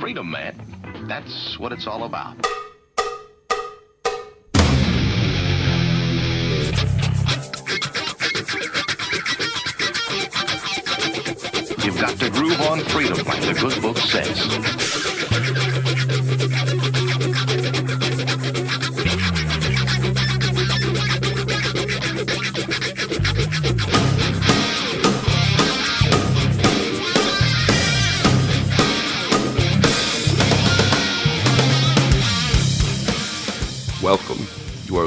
Freedom, man. That's what it's all about. You've got to groove on freedom, like the good book says. Welcome. You are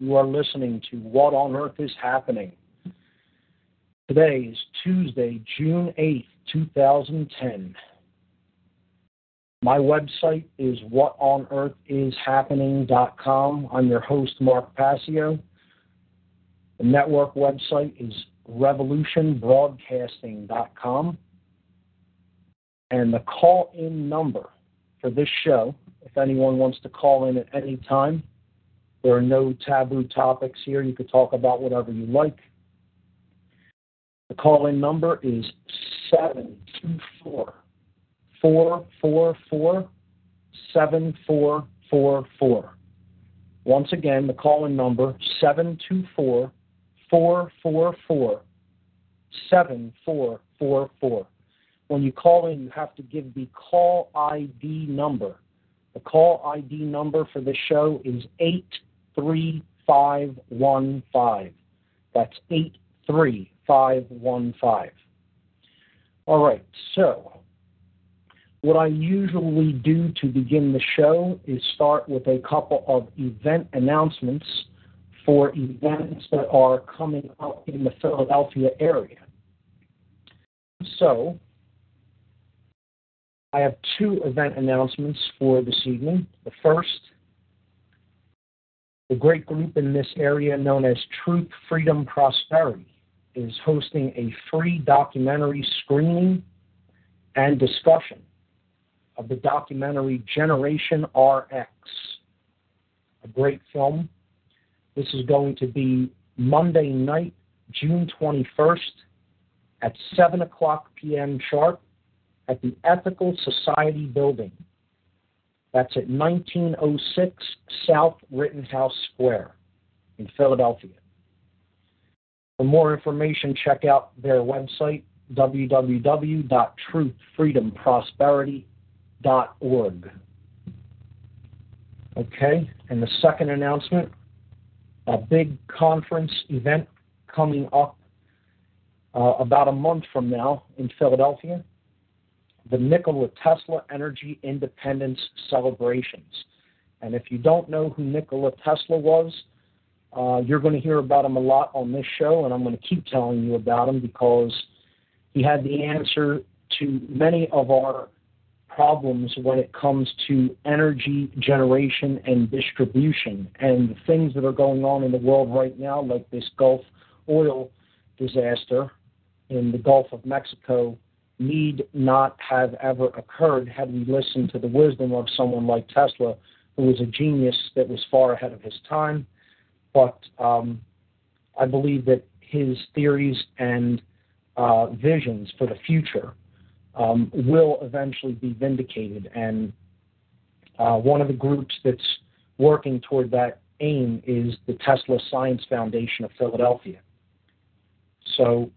You are listening to What on Earth is Happening. Today is Tuesday, June 8th, 2010. My website is whatonearthishappening.com. I'm your host, Mark Passio. The network website is revolutionbroadcasting.com. And the call-in number for this show, if anyone wants to call in at any time, there are no taboo topics here. You could talk about whatever you like. The call-in number is 724-444-7444. Once again, the call-in number, 724-444-7444. When you call in, you have to give the call ID number. The call ID number for the show is 83515. That's 83515. All right, so what I usually do to begin the show is start with a couple of event announcements for events that are coming up in the Philadelphia area. So I have two event announcements for this evening. The first, the great group in this area known as Truth, Freedom, Prosperity is hosting a free documentary screening and discussion of the documentary Generation Rx, a great film. This is going to be Monday night, June 21st at 7 o'clock p.m. sharp, at the Ethical Society Building. That's at 1906 South Rittenhouse Square in Philadelphia. For more information, check out their website, www.truthfreedomprosperity.org. Okay, and the second announcement, a big conference event coming up about a month from now in Philadelphia. The Nikola Tesla Energy Independence Celebrations. And if you don't know who Nikola Tesla was, you're going to hear about him a lot on this show, and I'm going to keep telling you about him because he had the answer to many of our problems when it comes to energy generation and distribution and the things that are going on in the world right now, like this Gulf oil disaster in the Gulf of Mexico, need not have ever occurred had we listened to the wisdom of someone like Tesla, who was a genius that was far ahead of his time. But I believe that his theories and visions for the future will eventually be vindicated. And one of the groups that's working toward that aim is the Tesla Science Foundation of Philadelphia. So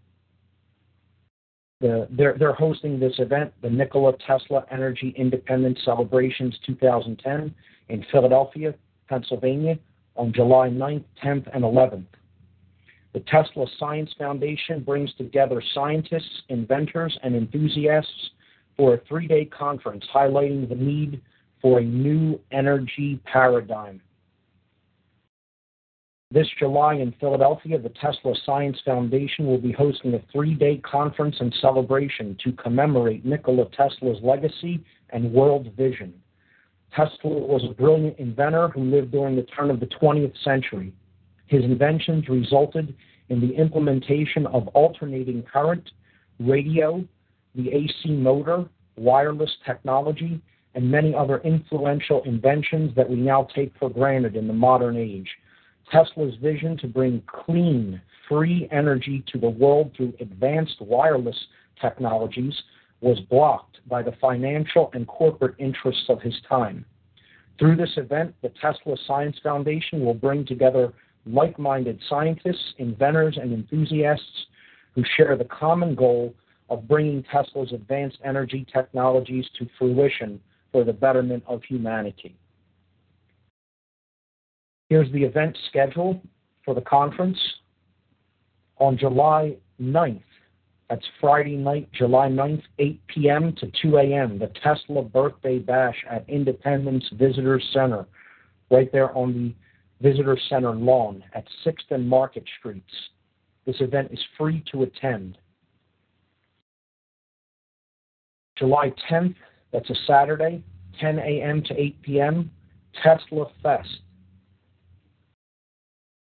They're hosting this event, the Nikola Tesla Energy Independence Celebrations 2010 in Philadelphia, Pennsylvania, on July 9th, 10th, and 11th. The Tesla Science Foundation brings together scientists, inventors, and enthusiasts for a three-day conference highlighting the need for a new energy paradigm. This July in Philadelphia, the Tesla Science Foundation will be hosting a three-day conference and celebration to commemorate Nikola Tesla's legacy and world vision. Tesla was a brilliant inventor who lived during the turn of the 20th century. His inventions resulted in the implementation of alternating current, radio, the AC motor, wireless technology, and many other influential inventions that we now take for granted in the modern age. Tesla's vision to bring clean, free energy to the world through advanced wireless technologies was blocked by the financial and corporate interests of his time. Through this event, the Tesla Science Foundation will bring together like-minded scientists, inventors, and enthusiasts who share the common goal of bringing Tesla's advanced energy technologies to fruition for the betterment of humanity. Here's the event schedule for the conference. On July 9th, that's Friday night, July 9th, 8 p.m. to 2 a.m., the Tesla Birthday Bash at Independence Visitor Center, right there on the Visitor Center lawn at 6th and Market Streets. This event is free to attend. July 10th, that's a Saturday, 10 a.m. to 8 p.m., Tesla Fest.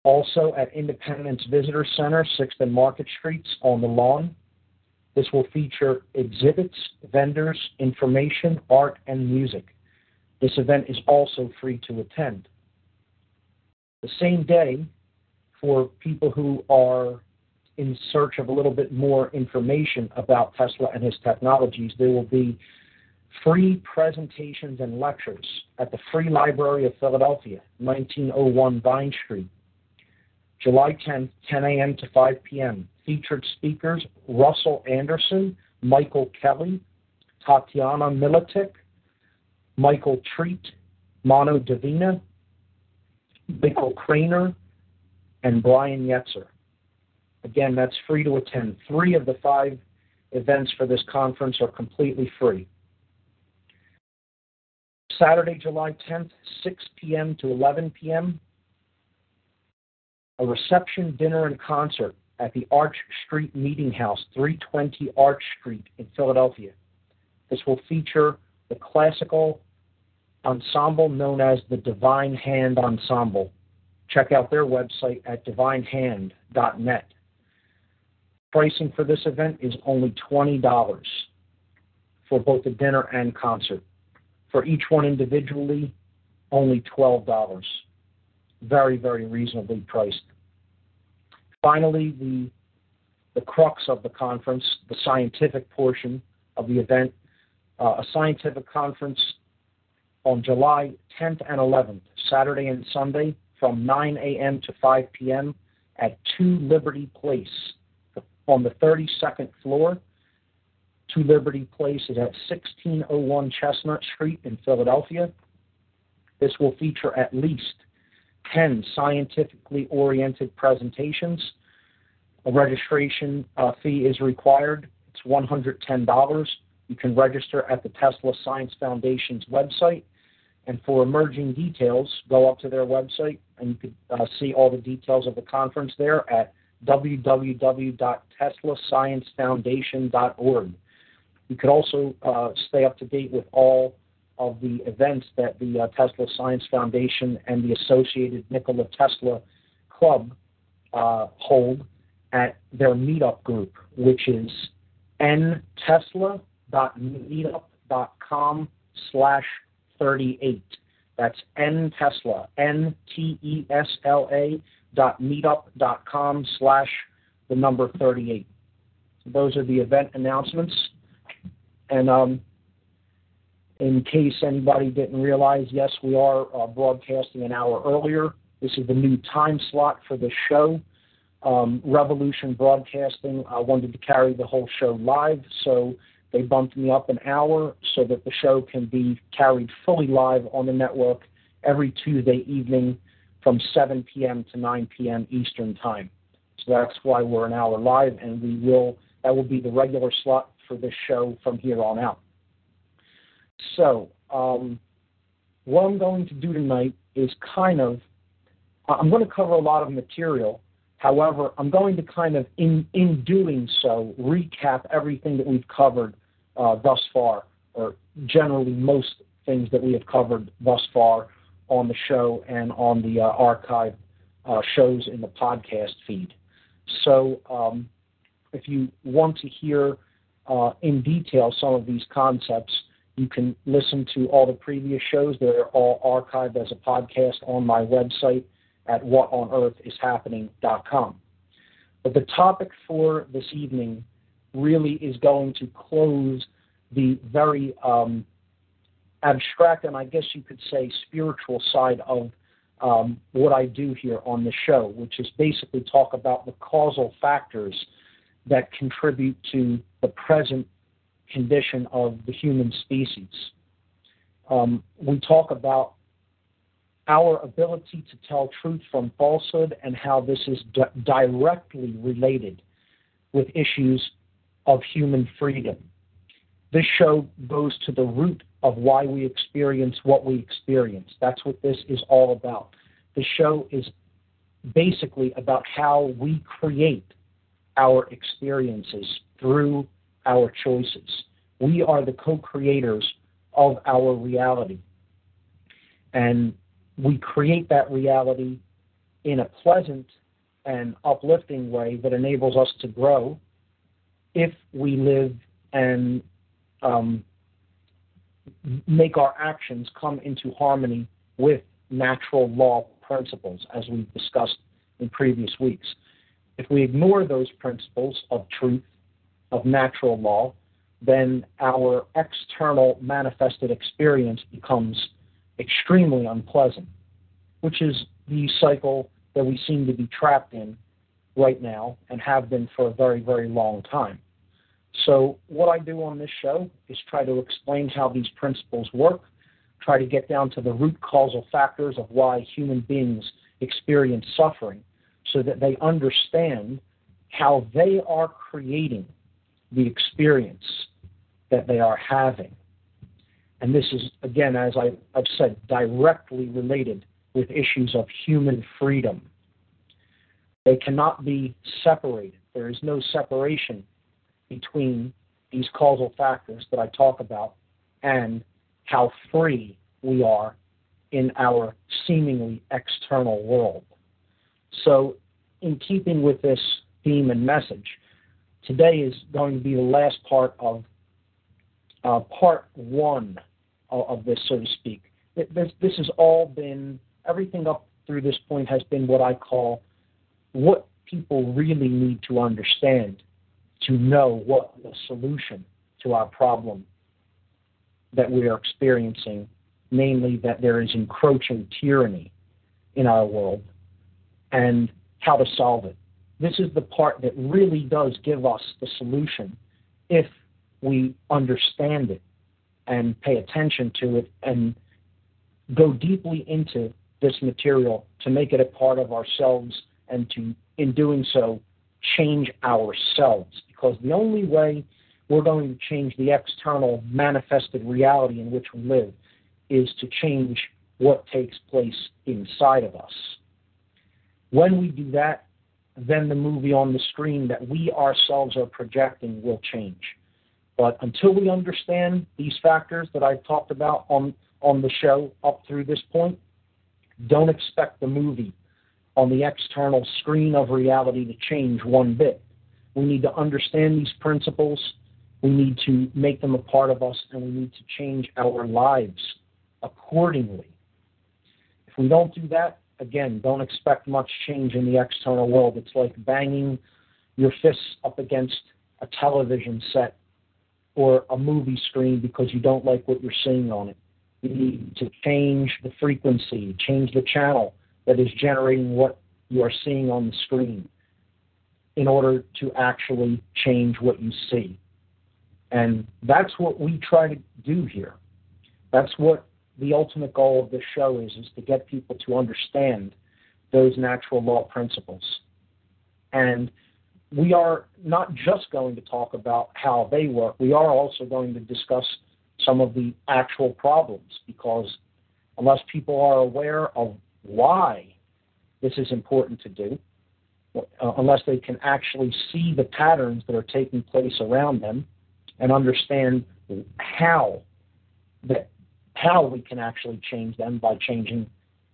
Also at Independence Visitor Center, 6th and Market Streets on the lawn. This will feature exhibits, vendors, information, art, and music. This event is also free to attend. The same day, for people who are in search of a little bit more information about Tesla and his technologies, there will be free presentations and lectures at the Free Library of Philadelphia, 1901 Vine Street. July 10th, 10 a.m. to 5 p.m. Featured speakers, Russell Anderson, Michael Kelly, Tatiana Militik, Michael Treat, Mono Davina, Bickle Craner, and Brian Yetzer. Again, that's free to attend. 3 of the 5 events for this conference are completely free. Saturday, July 10th, 6 p.m. to 11 p.m., a reception, dinner, and concert at the Arch Street Meeting House, 320 Arch Street in Philadelphia. This will feature the classical ensemble known as the Divine Hand Ensemble. Check out their website at divinehand.net. Pricing for this event is only $20 for both the dinner and concert. For each one individually, only $12. Very, very reasonably priced. Finally, the crux of the conference, the scientific portion of the event, a scientific conference on July 10th and 11th, Saturday and Sunday, from 9 a.m. to 5 p.m. at 2 Liberty Place on the 32nd floor. 2 Liberty Place is at 1601 Chestnut Street in Philadelphia. This will feature at least 10 scientifically oriented presentations. A registration fee is required. It's $110. You can register at the Tesla Science Foundation's website. And for emerging details, go up to their website and you can see all the details of the conference there at www.teslasciencefoundation.org. You could also stay up to date with all of the events that the Tesla Science Foundation and the associated Nikola Tesla Club hold at their meetup group, which is ntesla.meetup.com/38. That's ntesla, ntesla.meetup.com/38. So those are the event announcements. And in case anybody didn't realize, yes, we are broadcasting an hour earlier. This is the new time slot for the show. Revolution Broadcasting wanted to carry the whole show live, so they bumped me up an hour so that the show can be carried fully live on the network every Tuesday evening from 7 p.m. to 9 p.m. Eastern Time. So that's why we're an hour live, and that will be the regular slot for this show from here on out. So what I'm going to do tonight is I'm going to cover a lot of material. However, I'm going to in doing so, recap everything that we've covered thus far, or generally most things that we have covered thus far on the show and on the archive shows in the podcast feed. So if you want to hear in detail some of these concepts, you can listen to all the previous shows. They're all archived as a podcast on my website at whatonearthishappening.com. But the topic for this evening really is going to close the very abstract and I guess you could say spiritual side of what I do here on the show, which is basically talk about the causal factors that contribute to the present condition of the human species. We talk about our ability to tell truth from falsehood and how this is directly related with issues of human freedom. This show goes to the root of why we experience what we experience. That's what this is all about. The show is basically about how we create our experiences through our choices. We are the co-creators of our reality. And we create that reality in a pleasant and uplifting way that enables us to grow if we live and make our actions come into harmony with natural law principles, as we've discussed in previous weeks. If we ignore those principles of truth, of natural law, then our external manifested experience becomes extremely unpleasant, which is the cycle that we seem to be trapped in right now and have been for a very, very long time. So what I do on this show is try to explain how these principles work, try to get down to the root causal factors of why human beings experience suffering so that they understand how they are creating the experience that they are having. And this is, again, as I've said, directly related with issues of human freedom. They cannot be separated. There is no separation between these causal factors that I talk about and how free we are in our seemingly external world. So in keeping with this theme and message, today is going to be the last part of part one of this, so to speak. This has all been, everything up through this point has been what I call what people really need to understand to know what the solution to our problem that we are experiencing, namely that there is encroaching tyranny in our world and how to solve it. This is the part that really does give us the solution if we understand it and pay attention to it and go deeply into this material to make it a part of ourselves and to, in doing so, change ourselves. Because the only way we're going to change the external manifested reality in which we live is to change what takes place inside of us. When we do that, then the movie on the screen that we ourselves are projecting will change. But until we understand these factors that I've talked about on the show up through this point, don't expect the movie on the external screen of reality to change one bit. We need to understand these principles, we need to make them a part of us, and we need to change our lives accordingly. If we don't do that, again, don't expect much change in the external world. It's like banging your fists up against a television set or a movie screen because you don't like what you're seeing on it. You need to change the frequency, change the channel that is generating what you are seeing on the screen. in order to actually change what you see. And that's what we try to do here. That's what the ultimate goal of this show is to get people to understand those natural law principles. And we are not just going to talk about how they work. We are also going to discuss some of the actual problems, because unless people are aware of why this is important to do, unless they can actually see the patterns that are taking place around them and understand how we can actually change them by changing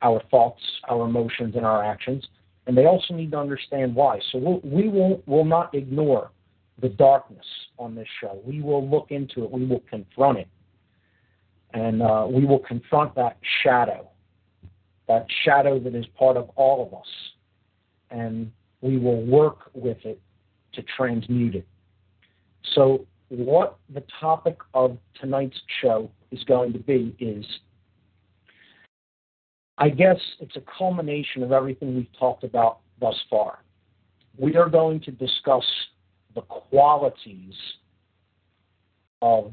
our thoughts, our emotions, and our actions. And they also need to understand why. So we will not ignore the darkness on this show. We will look into it. We will confront it. And we will confront that shadow that is part of all of us. And we will work with it to transmute it. So what the topic of tonight's show is going to be is, I guess it's a culmination of everything we've talked about thus far. We are going to discuss the qualities of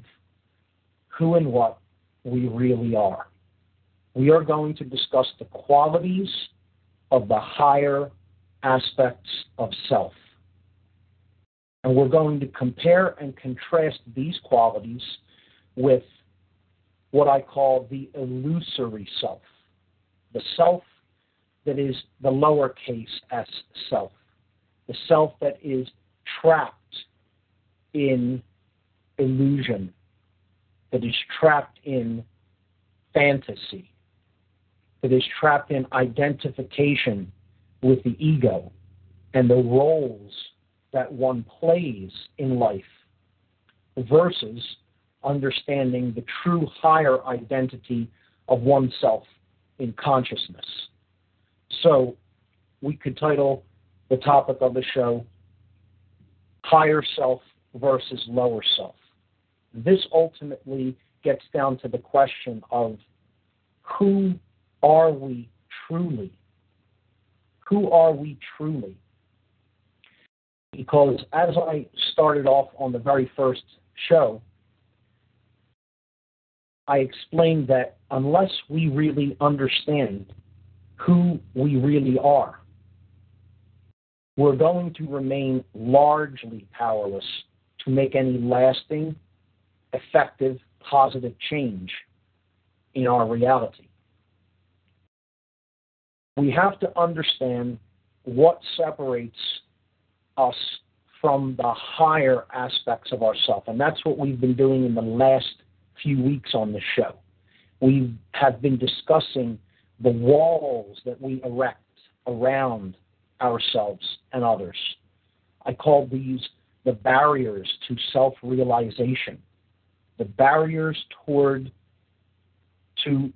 who and what we really are. We are going to discuss the qualities of the higher aspects of self. And we're going to compare and contrast these qualities with what I call the illusory self, the self that is the lowercase s self, the self that is trapped in illusion, that is trapped in fantasy, that is trapped in identification with the ego and the roles that one plays in life, versus understanding the true higher identity of oneself in consciousness. So we could title the topic of the show Higher Self versus Lower Self. This ultimately gets down to the question of who are we truly? Who are we truly? Because as I started off on the very first show, I explained that unless we really understand who we really are, we're going to remain largely powerless to make any lasting, effective, positive change in our reality. We have to understand what separates us from the higher aspects of ourselves, and that's what we've been doing in the last few weeks on this show. We have been discussing the walls that we erect around ourselves and others. I call these the barriers to self-realization, the barriers to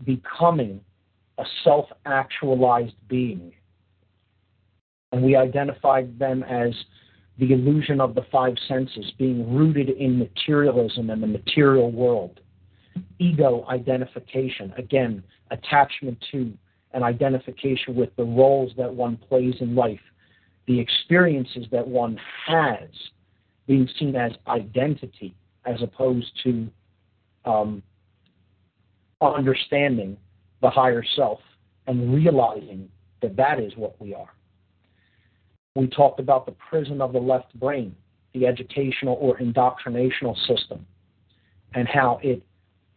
becoming a self-actualized being. And we identified them as the illusion of the five senses, being rooted in materialism and the material world. Ego identification, again, attachment to and identification with the roles that one plays in life, the experiences that one has, being seen as identity as opposed to understanding the higher self and realizing that that is what we are. We talked about the prison of the left brain, the educational or indoctrinational system, and how it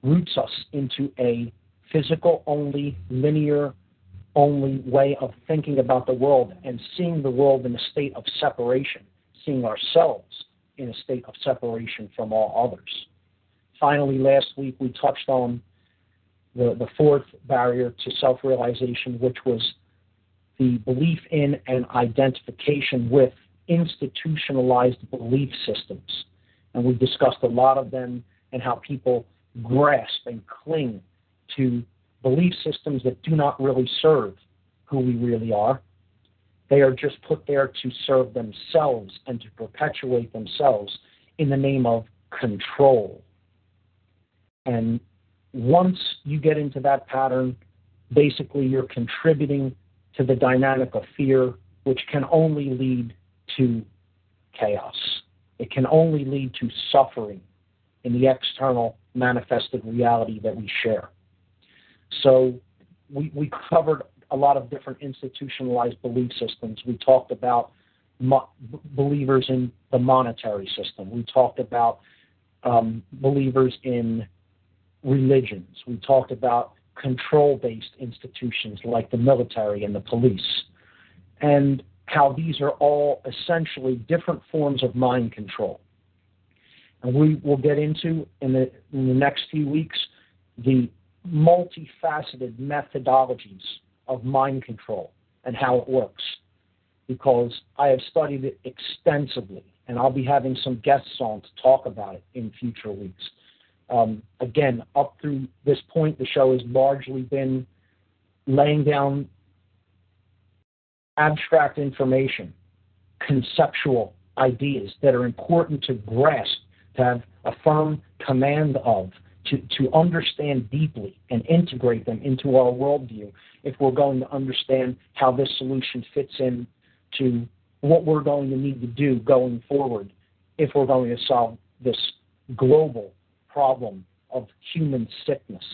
roots us into a physical-only, linear-only way of thinking about the world and seeing the world in a state of separation, seeing ourselves in a state of separation from all others. Finally, last week we touched on the fourth barrier to self-realization, which was the belief in and identification with institutionalized belief systems. And we discussed a lot of them and how people grasp and cling to belief systems that do not really serve who we really are. They are just put there to serve themselves and to perpetuate themselves in the name of control. And once you get into that pattern, basically you're contributing to the dynamic of fear, which can only lead to chaos. It can only lead to suffering in the external manifested reality that we share. So we covered a lot of different institutionalized belief systems. We talked about believers in the monetary system. We talked about believers in religions. We talked about control-based institutions like the military and the police, and how these are all essentially different forms of mind control. And we will get into, in the next few weeks, the multifaceted methodologies of mind control and how it works, because I have studied it extensively, and I'll be having some guests on to talk about it in future weeks. Again, up through this point, the show has largely been laying down abstract information, conceptual ideas that are important to grasp, to have a firm command of, to understand deeply and integrate them into our worldview if we're going to understand how this solution fits in to what we're going to need to do going forward if we're going to solve this global problem of human sickness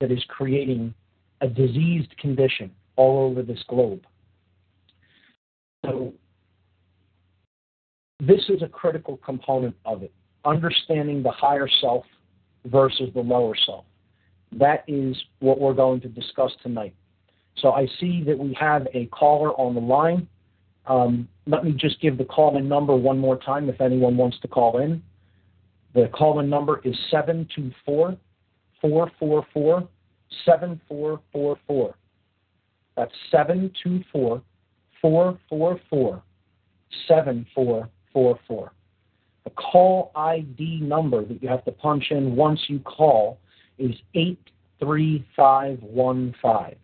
that is creating a diseased condition all over this globe. So this is a critical component of it, understanding the higher self versus the lower self. That is what we're going to discuss tonight. So I see that we have a caller on the line. Let me just give the call-in number one more time if anyone wants to call in. The call-in number is 724-444-7444. That's 724-444-7444. The call ID number that you have to punch in once you call is 83515.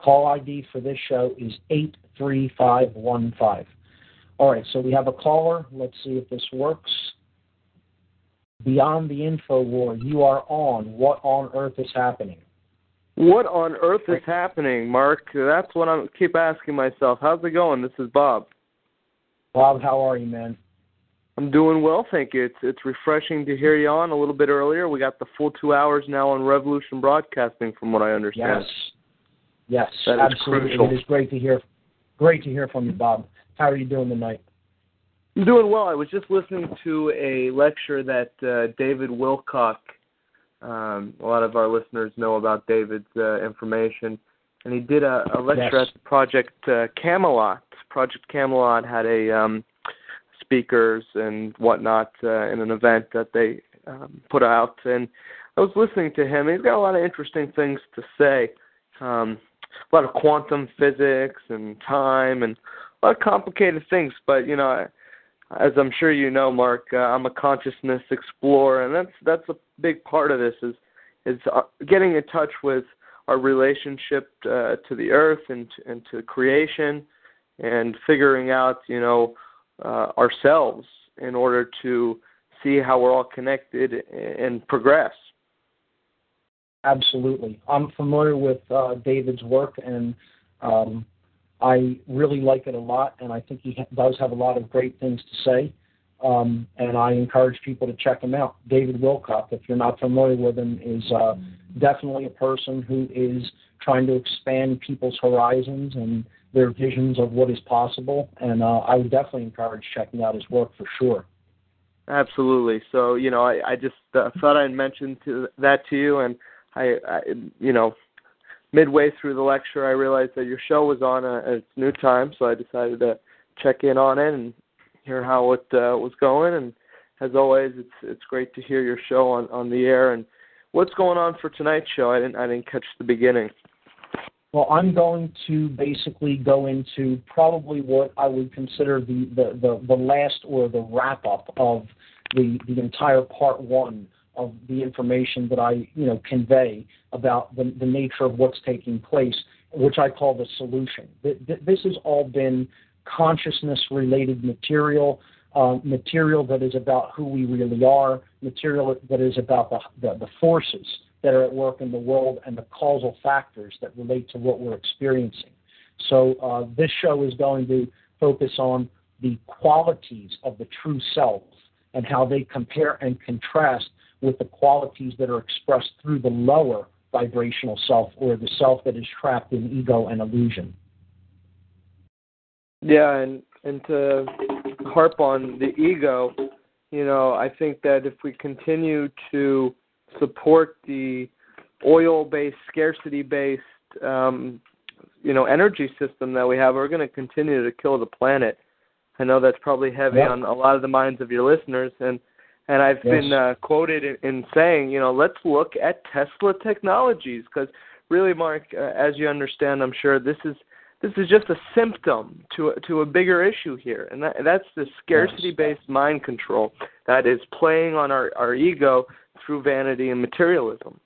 Call ID for this show is 83515. All right, so we have a caller. Let's see if this works. Beyond the Info War, you are on What on Earth is Happening. What on Earth is happening, Mark? That's what I keep asking myself. How's it going? This is Bob. Bob, how are you, man? I'm doing well, thank you. It's refreshing to hear you on a little bit earlier. We got the full 2 hours now on Revolution Broadcasting, from what I understand. Yes, that absolutely. Is crucial. It is great to hear. Great to hear from you, Bob. How are you doing tonight? I'm doing well. I was just listening to a lecture that David Wilcock, a lot of our listeners know about David's information, and he did a lecture at Project Camelot. Project Camelot had a speakers and whatnot in an event that they put out, and I was listening to him. He's got a lot of interesting things to say, a lot of quantum physics and time and a lot of complicated things, but, you know, as I'm sure you know, Mark, I'm a consciousness explorer, and that's a big part of this is getting in touch with our relationship to the earth and to creation, and figuring out, you know, ourselves in order to see how we're all connected and progress. Absolutely. I'm familiar with David's work, and I really like it a lot, and I think he does have a lot of great things to say, and I encourage people to check him out. David Wilcock, if you're not familiar with him, is definitely a person who is trying to expand people's horizons and their visions of what is possible, and I would definitely encourage checking out his work for sure. Absolutely. So, you know, I just thought I'd mention that to you, and I you know, midway through the lecture, I realized that your show was on at its new time, so I decided to check in on it and hear how it was going. And as always, it's great to hear your show on the air. And what's going on for tonight's show? I didn't catch the beginning. Well, I'm going to basically go into probably what I would consider the last or the wrap up of the entire part one of the information that I, you know, convey about the nature of what's taking place, which I call the solution. This has all been consciousness-related material, material that is about who we really are, material that is about the forces that are at work in the world and the causal factors that relate to what we're experiencing. So this show is going to focus on the qualities of the true self and how they compare and contrast with the qualities that are expressed through the lower vibrational self, or the self that is trapped in ego and illusion. Yeah, and to harp on the ego, you know, I think that if we continue to support the oil-based, scarcity-based, you know, energy system that we have, we're going to continue to kill the planet. I know that's probably heavy on a lot of the minds of your listeners, and I've been quoted in saying, you know, let's look at Tesla technologies, because really, Mark, as you understand, I'm sure, this is just a symptom to a bigger issue here, and that's the scarcity-based mind control that is playing on our ego through vanity and materialism.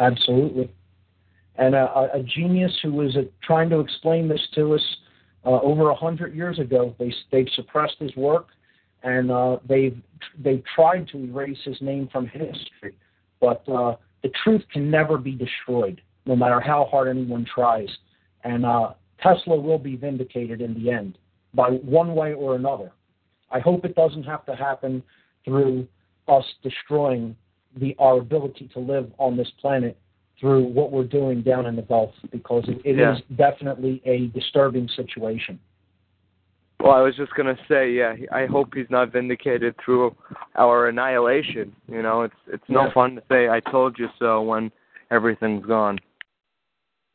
Absolutely. And a genius who was trying to explain this to us over 100 years ago, they've suppressed his work, and they've tried to erase his name from history. But the truth can never be destroyed, no matter how hard anyone tries. And Tesla will be vindicated in the end, by one way or another. I hope it doesn't have to happen through us destroying our ability to live on this planet through what we're doing down in the Gulf, because it is definitely a disturbing situation. Well, I was just going to say, I hope he's not vindicated through our annihilation. You know, it's no fun to say, I told you so, when everything's gone.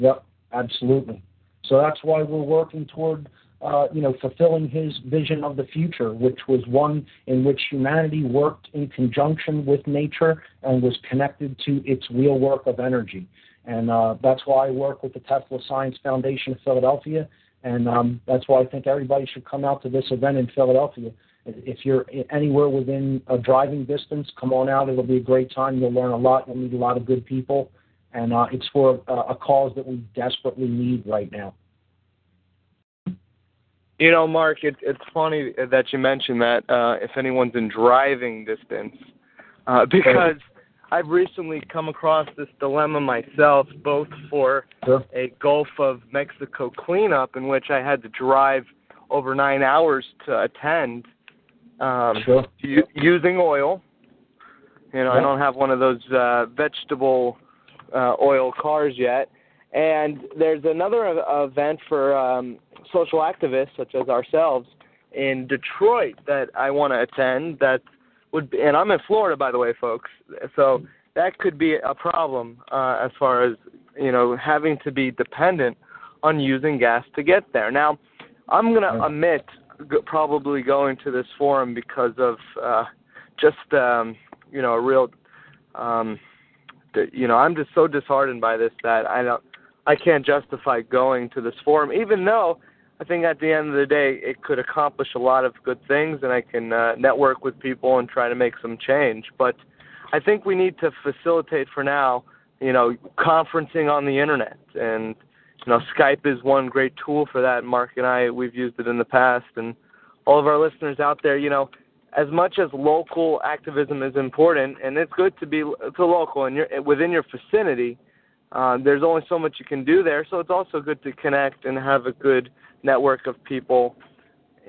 Yep, absolutely. So that's why we're working toward, fulfilling his vision of the future, which was one in which humanity worked in conjunction with nature and was connected to its real work of energy. And that's why I work with the Tesla Science Foundation of Philadelphia, and that's why I think everybody should come out to this event in Philadelphia. If you're anywhere within a driving distance, come on out. It'll be a great time. You'll learn a lot. You'll meet a lot of good people. And it's for a cause that we desperately need right now. You know, Mark, it's funny that you mentioned that, if anyone's in driving distance, because I've recently come across this dilemma myself, both for a Gulf of Mexico cleanup in which I had to drive over 9 hours to attend, using oil. You know, I don't have one of those vegetable oil cars yet. And there's another event for social activists such as ourselves in Detroit that I want to attend. And I'm in Florida, by the way, folks. So that could be a problem as far as, you know, having to be dependent on using gas to get there. Now, I'm going to omit probably going to this forum because of a real I'm just so disheartened by this that I can't justify going to this forum, even though I think at the end of the day it could accomplish a lot of good things, and I can network with people and try to make some change. But I think we need to facilitate for now, you know, conferencing on the internet, and you know, Skype is one great tool for that. Mark and I, we've used it in the past, and all of our listeners out there, you know, as much as local activism is important, and it's good to be local and within your vicinity. There's only so much you can do there, so it's also good to connect and have a good network of people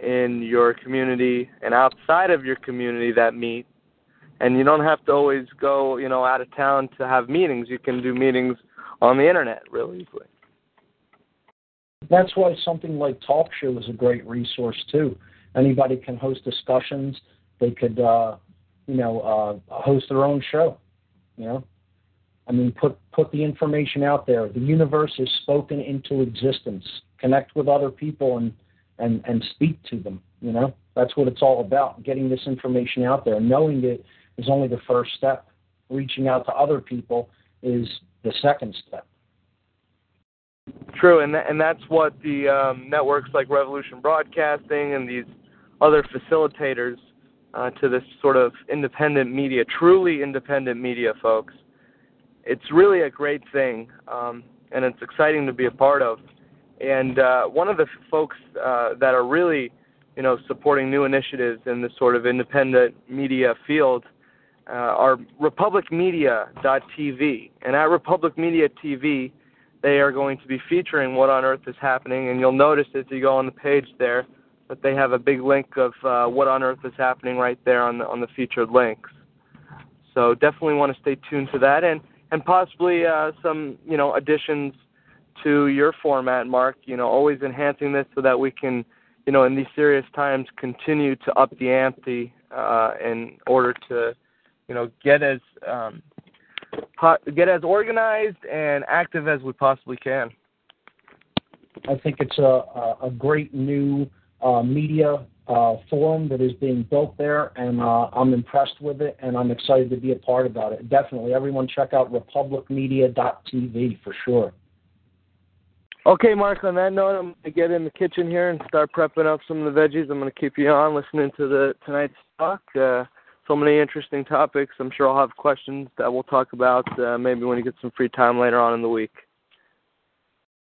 in your community and outside of your community that meet. And you don't have to always go, you know, out of town to have meetings. You can do meetings on the internet real easily. That's why something like Talk Show is a great resource too. Anybody can host discussions. They could, host their own show, you know. I mean, put the information out there. The universe is spoken into existence. Connect with other people and speak to them, you know. That's what it's all about, getting this information out there. Knowing it is only the first step. Reaching out to other people is the second step. True, and that's what the networks like Revolution Broadcasting and these other facilitators to this sort of independent media, truly independent media, folks. It's really a great thing, and it's exciting to be a part of. And one of the folks that are really, you know, supporting new initiatives in this sort of independent media field are republicmedia.tv. And at republicmedia.tv, they are going to be featuring What on Earth is Happening, and you'll notice if you go on the page there, but they have a big link of what on earth is happening right there on the featured links. So definitely want to stay tuned to that and possibly some, you know, additions to your format, Mark, you know, always enhancing this so that we can, you know, in these serious times, continue to up the ante in order to, you know, get as organized and active as we possibly can. I think it's a great new media forum that is being built there, and I'm impressed with it, and I'm excited to be a part about it. Definitely, everyone check out republicmedia.tv for sure. Okay, Mark, on that note, I'm going to get in the kitchen here and start prepping up some of the veggies. I'm going to keep you on listening to tonight's talk. So many interesting topics. I'm sure I'll have questions that we'll talk about maybe when you get some free time later on in the week.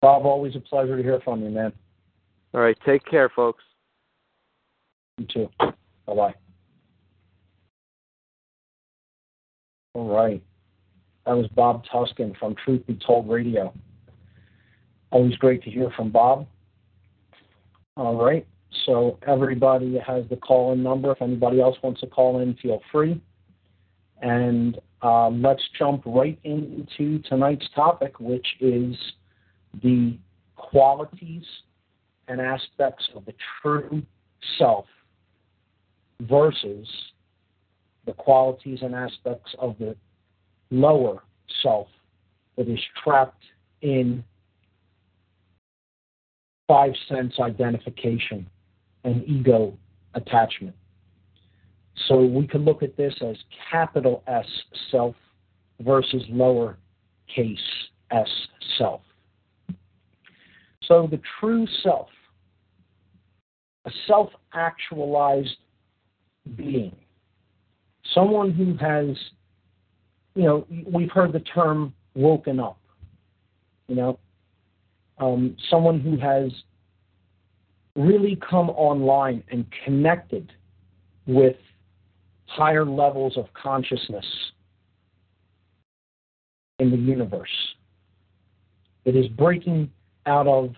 Bob, always a pleasure to hear from you, man. All right, take care, folks. You too. Bye-bye. All right. That was Bob Tuskin from Truth Be Told Radio. Always great to hear from Bob. All right. So everybody has the call-in number. If anybody else wants to call in, feel free. And let's jump right into tonight's topic, which is the qualities and aspects of the true self versus the qualities and aspects of the lower self that is trapped in 5 sense identification and ego attachment. So we can look at this as capital S self versus lowercase s self. So the true self, a self-actualized being, someone who has, you know, we've heard the term woken up, you know, someone who has really come online and connected with higher levels of consciousness in the universe. It is breaking out of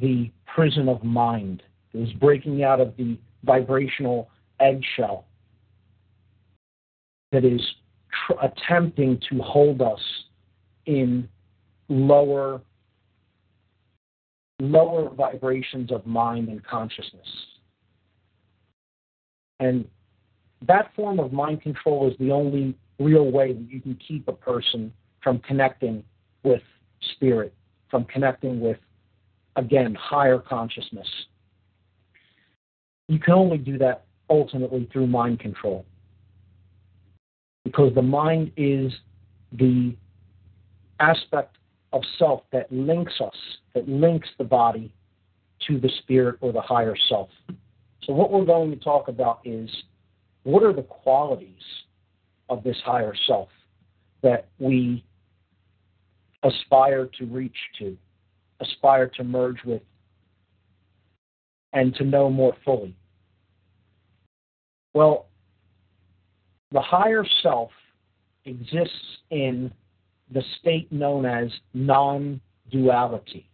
the prison of mind. It is breaking out of the vibrational eggshell that is attempting to hold us in lower vibrations of mind and consciousness. And that form of mind control is the only real way that you can keep a person from connecting with spirit, from connecting with, again, higher consciousness. You can only do that ultimately through mind control, because the mind is the aspect of self that links us, that links the body to the spirit or the higher self. So what we're going to talk about is what are the qualities of this higher self that we aspire to reach to, aspire to merge with, and to know more fully. Well, the higher self exists in the state known as non-duality.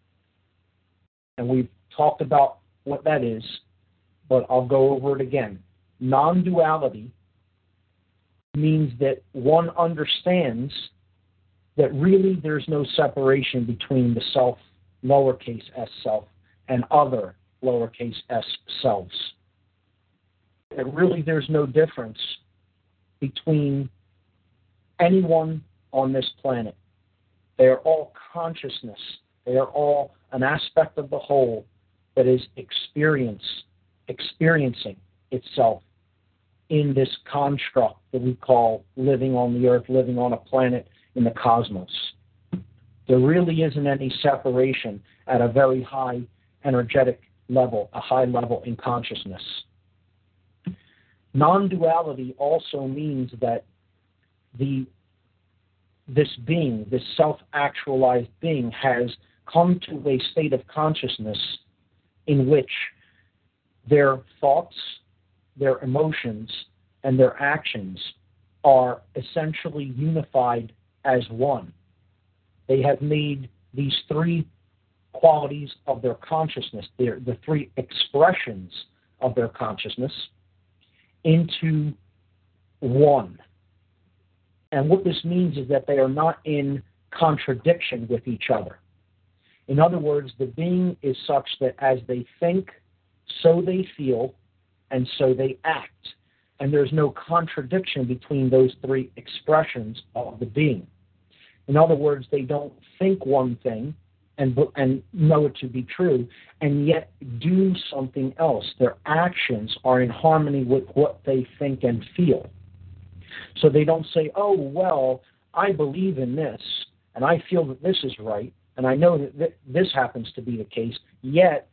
And we've talked about what that is, but I'll go over it again. Non-duality means that one understands that really there's no separation between the self, lowercase s self, and other lowercase s selves. That really there's no difference between anyone on this planet. They are all consciousness. They are all an aspect of the whole that is experiencing itself in this construct that we call living on the earth, living on a planet in the cosmos. There really isn't any separation at a very high energetic level, a high level in consciousness. Non-duality also means that this being, this self-actualized being, has come to a state of consciousness in which their thoughts, their emotions, and their actions are essentially unified as one. They have made these three qualities of their consciousness, the three expressions of their consciousness, into one. And what this means is that they are not in contradiction with each other. In other words, the being is such that as they think, so they feel, and so they act. And there's no contradiction between those three expressions of the being. In other words, they don't think one thing and know it to be true, and yet do something else. Their actions are in harmony with what they think and feel. So they don't say, oh, well, I believe in this, and I feel that this is right, and I know that this happens to be the case, yet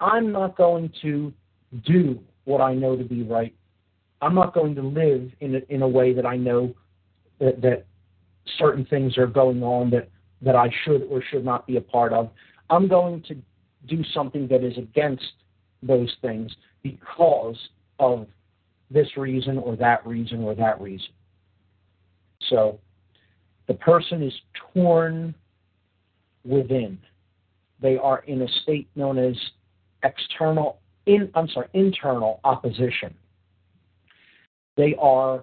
I'm not going to do what I know to be right. I'm not going to live in a way that I know that certain things are going on that I should or should not be a part of. I'm going to do something that is against those things because of this reason or that reason or that reason. So the person is torn within. They are in a state known as internal opposition. They are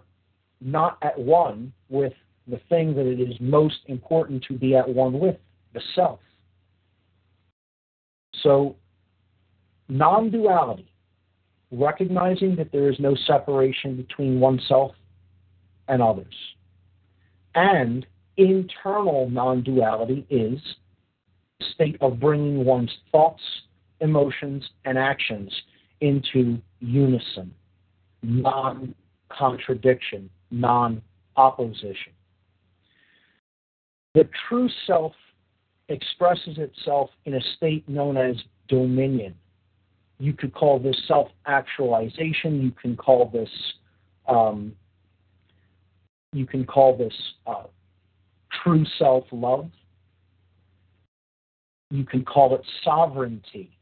not at one with the thing that it is most important to be at one with, the self. So non-duality, recognizing that there is no separation between oneself and others. And internal non-duality is the state of bringing one's thoughts, emotions, and actions into unison, non-contradiction, non-opposition. The true self expresses itself in a state known as dominion. You could call this self-actualization. You can call this true self-love. You can call it sovereignty.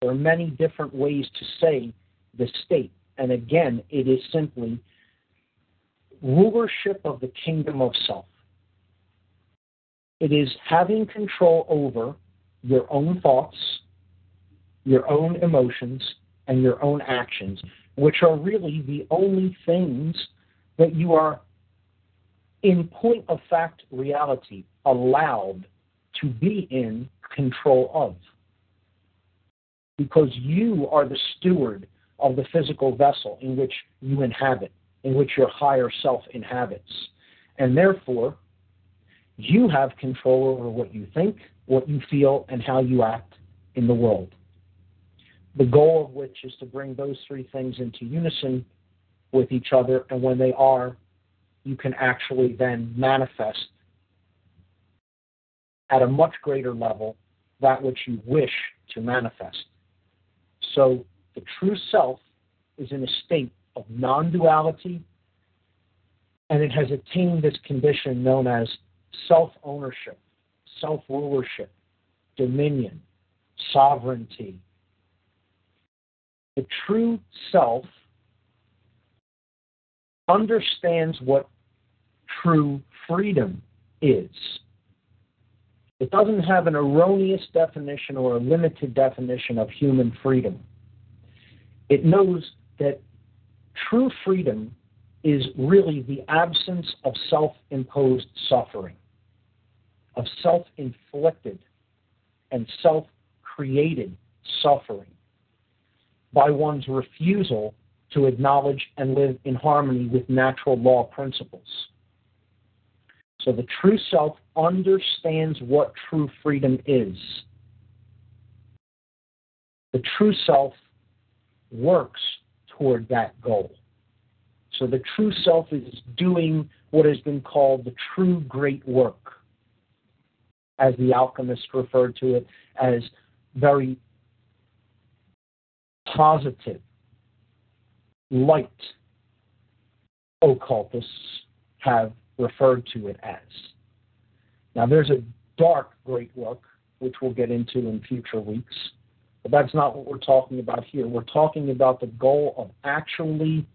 There are many different ways to say the state. And again, it is simply rulership of the kingdom of self. It is having control over your own thoughts, your own emotions, and your own actions, which are really the only things that you are, in point of fact reality, allowed to be in control of. Because you are the steward of the physical vessel in which you inhabit, in which your higher self inhabits. And therefore, you have control over what you think, what you feel, and how you act in the world. The goal of which is to bring those three things into unison with each other, and when they are, you can actually then manifest at a much greater level that which you wish to manifest. So the true self is in a state of non-duality, and it has attained this condition known as self-ownership, self-rulership, dominion, sovereignty. The true self understands what true freedom is. It doesn't have an erroneous definition or a limited definition of human freedom. It knows that true freedom is really the absence of self-imposed suffering, of self-inflicted and self-created suffering by one's refusal to acknowledge and live in harmony with natural law principles. So the true self understands what true freedom is. The true self works toward that goal. So the true self is doing what has been called the true great work, as the alchemists referred to it, as very positive, light occultists have referred to it as. Now, there's a dark great work, which we'll get into in future weeks, but that's not what we're talking about here. We're talking about the goal of actually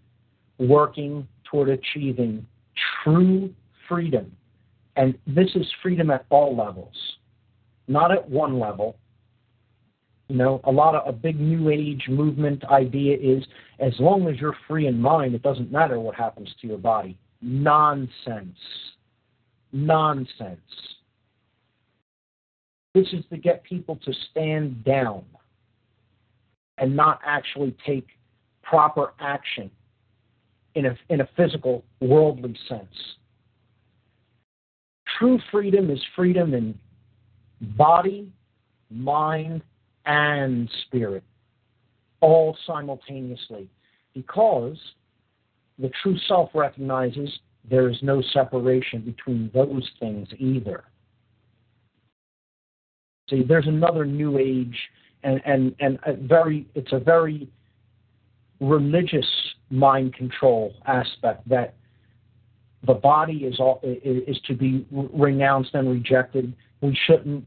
working toward achieving true freedom. And this is freedom at all levels. not at one level. You know, a big new age movement idea is as long as you're free in mind, it doesn't matter what happens to your body. Nonsense. Nonsense. This is to get people to stand down and not actually take proper action in a physical, worldly sense. True freedom is freedom in body, mind, and spirit, all simultaneously, because the true self recognizes there is no separation between those things either. See, there's another new age, and it's a very religious mind control aspect that the body is to be renounced and rejected. We shouldn't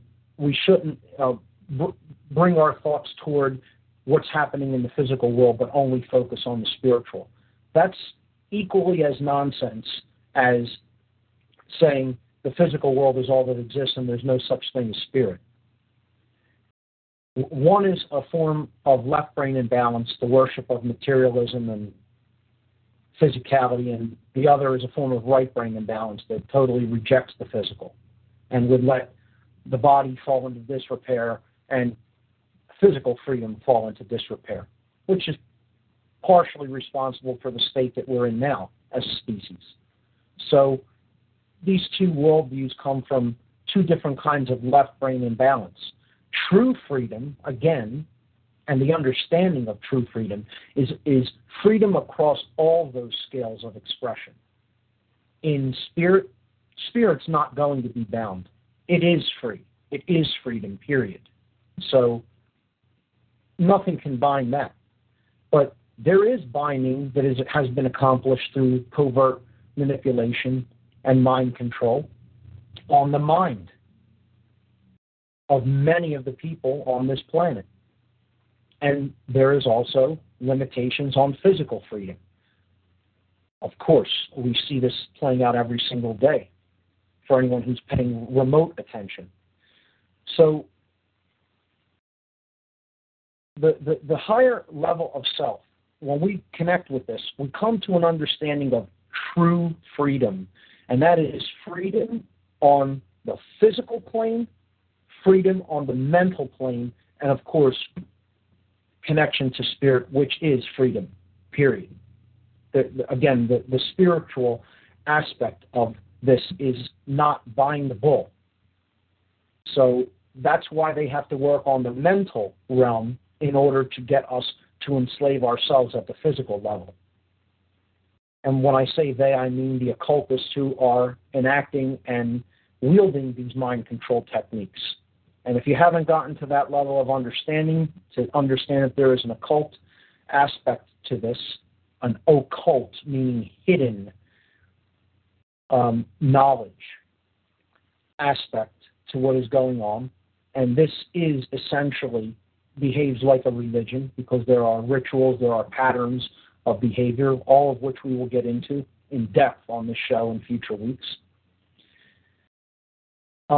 bring our thoughts toward what's happening in the physical world, but only focus on the spiritual. That's equally as nonsense as saying the physical world is all that exists and there's no such thing as spirit. One is a form of left brain imbalance, the worship of materialism and physicality, and the other is a form of right brain imbalance that totally rejects the physical and would let the body fall into disrepair and physical freedom fall into disrepair, which is partially responsible for the state that we're in now as a species. So these two worldviews come from two different kinds of left brain imbalance. True freedom, again, and the understanding of true freedom is freedom across all those scales of expression. In spirit, spirit's not going to be bound. It is free. It is freedom, period. So nothing can bind that. But there is binding that has been accomplished through covert manipulation and mind control on the mind of many of the people on this planet. And there is also limitations on physical freedom. Of course, we see this playing out every single day for anyone who's paying remote attention. So the higher level of self, when we connect with this, we come to an understanding of true freedom, and that is freedom on the physical plane, freedom on the mental plane, and, of course, connection to spirit, which is freedom, period. The spiritual aspect of this is not bindable. So that's why they have to work on the mental realm in order to get us to enslave ourselves at the physical level. And when I say they, I mean the occultists who are enacting and wielding these mind control techniques. And if you haven't gotten to that level of understanding, to understand that there is an occult aspect to this, an occult meaning hidden knowledge aspect to what is going on, and this is essentially behaves like a religion because there are rituals, there are patterns of behavior, all of which we will get into in depth on this show in future weeks.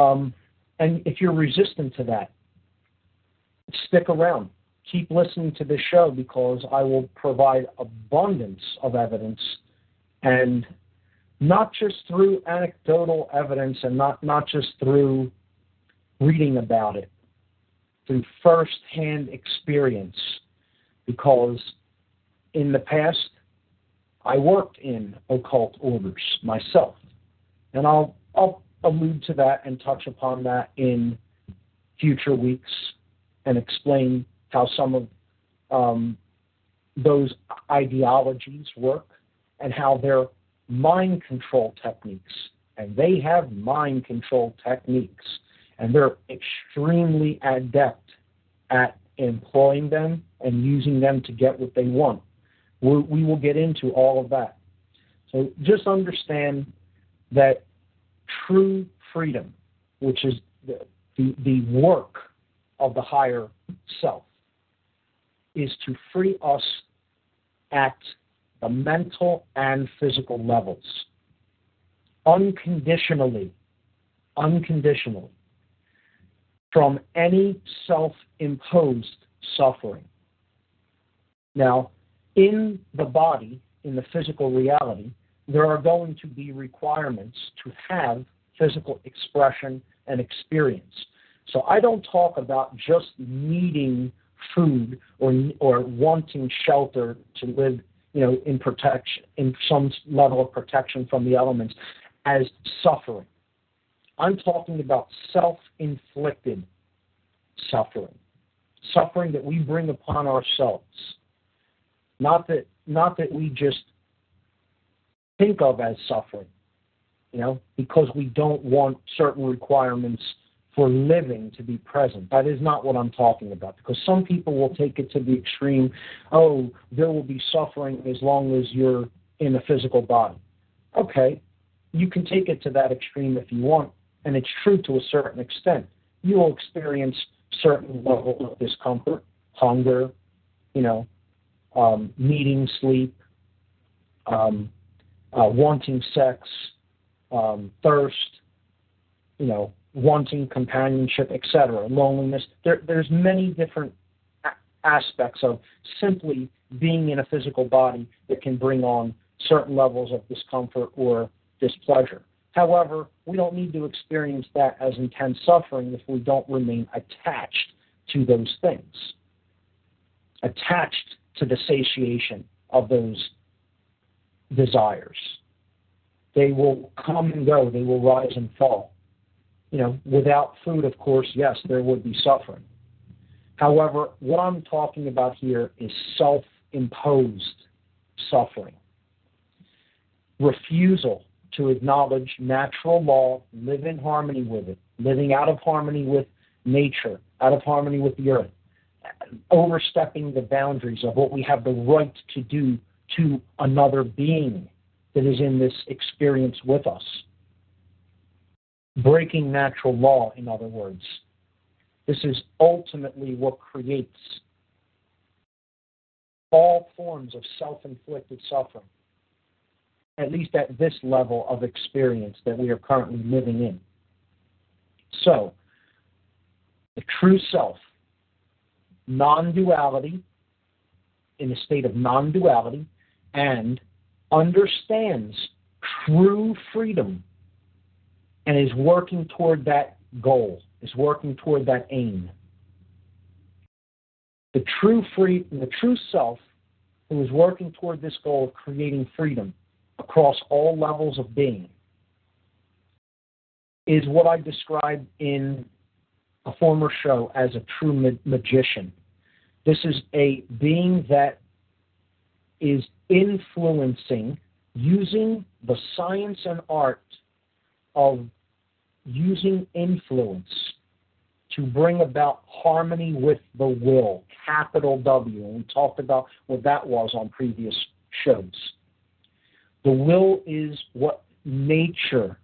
And if you're resistant to that, stick around. Keep listening to this show because I will provide abundance of evidence, and not just through anecdotal evidence and not just through reading about it, through first-hand experience, because in the past I worked in occult orders myself, and I'll allude to that and touch upon that in future weeks and explain how some of those ideologies work and how their mind control techniques, and they have mind control techniques, and they're extremely adept at employing them and using them to get what they want. We will get into all of that. So just understand that true freedom, which is the work of the higher self, is to free us at the mental and physical levels unconditionally. from any self-imposed suffering. Now, in the body, in the physical reality, there are going to be requirements to have physical expression and experience. So I don't talk about just needing food or wanting shelter to live, in protection, in some level of protection from the elements, as suffering. I'm talking about self-inflicted suffering, suffering that we bring upon ourselves. Not that we just think of as suffering, because we don't want certain requirements for living to be present. That is not what I'm talking about, because some people will take it to the extreme. Oh, there will be suffering as long as you're in a physical body. Okay, you can take it to that extreme if you want, and it's true to a certain extent. You will experience certain level of discomfort, hunger, needing sleep, wanting sex, thirst, wanting companionship, etc., loneliness. There's many different aspects of simply being in a physical body that can bring on certain levels of discomfort or displeasure. However, we don't need to experience that as intense suffering if we don't remain attached to those things, attached to the satiation of those desires. They will come and go. They will rise and fall. Without food, of course, yes, there would be suffering. However, what I'm talking about here is self-imposed suffering. Refusal to acknowledge natural law, live in harmony with it, living out of harmony with nature, out of harmony with the earth, overstepping the boundaries of what we have the right to do to another being that is in this experience with us. Breaking natural law, in other words. This is ultimately what creates all forms of self-inflicted suffering, at least at this level of experience that we are currently living in. So, the true self, non-duality, in a state of non-duality, and understands true freedom, and is working toward that goal, is working toward that aim. The true self who is working toward this goal of creating freedom across all levels of being is what I described in a former show as a true magician. This is a being that is influencing, using the science and art of using influence to bring about harmony with the will, capital W. And we talked about what that was on previous shows. The will is what nature,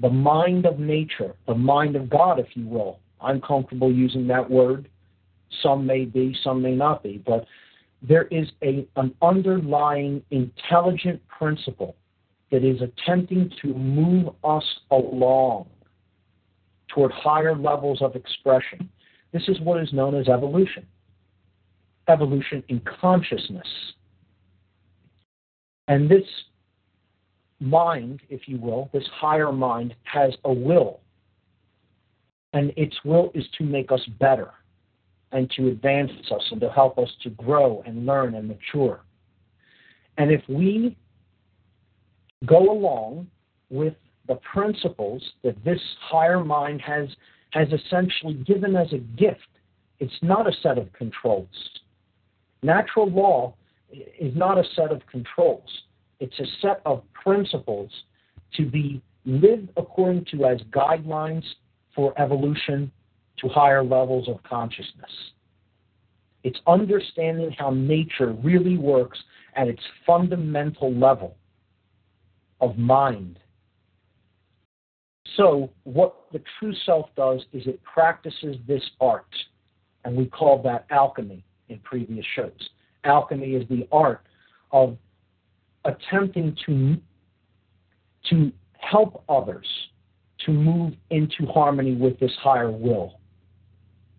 the mind of nature, the mind of God, if you will. I'm comfortable using that word. Some may be, some may not be. But there is an underlying intelligent principle that is attempting to move us along toward higher levels of expression. This is what is known as evolution. Evolution in consciousness. And this mind, if you will, this higher mind has a will. And its will is to make us better and to advance us and to help us to grow and learn and mature. And if we go along with the principles that this higher mind has essentially given as a gift, it's not a set of controls. Natural law is not a set of controls. It's a set of principles to be lived according to as guidelines for evolution to higher levels of consciousness. It's understanding how nature really works at its fundamental level of mind. So what the true self does is it practices this art, and we call that alchemy in previous shows. Alchemy is the art of attempting to help others to move into harmony with this higher will,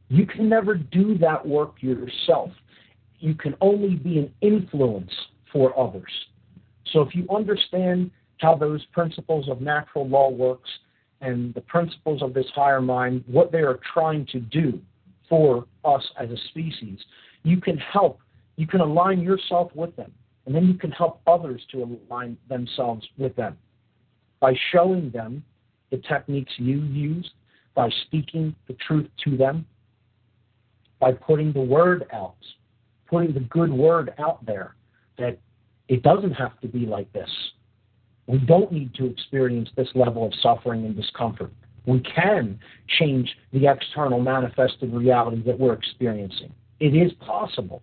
You can never do that work yourself. You can only be an influence for others. So if you understand how those principles of natural law works and the principles of this higher mind, what they are trying to do for us as a species, you can help. You can align yourself with them, and then you can help others to align themselves with them by showing them the techniques you used, by speaking the truth to them, by putting the word out, putting the good word out there, that it doesn't have to be like this. We don't need to experience this level of suffering and discomfort. We can change the external manifested reality that we're experiencing. It is possible.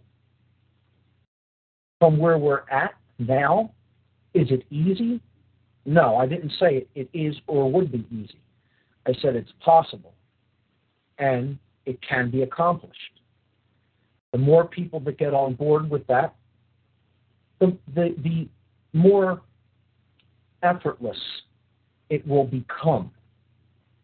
From where we're at now, is it easy? No, I didn't say it is or would be easy. I said it's possible, and it can be accomplished. The more people that get on board with that, the more effortless it will become.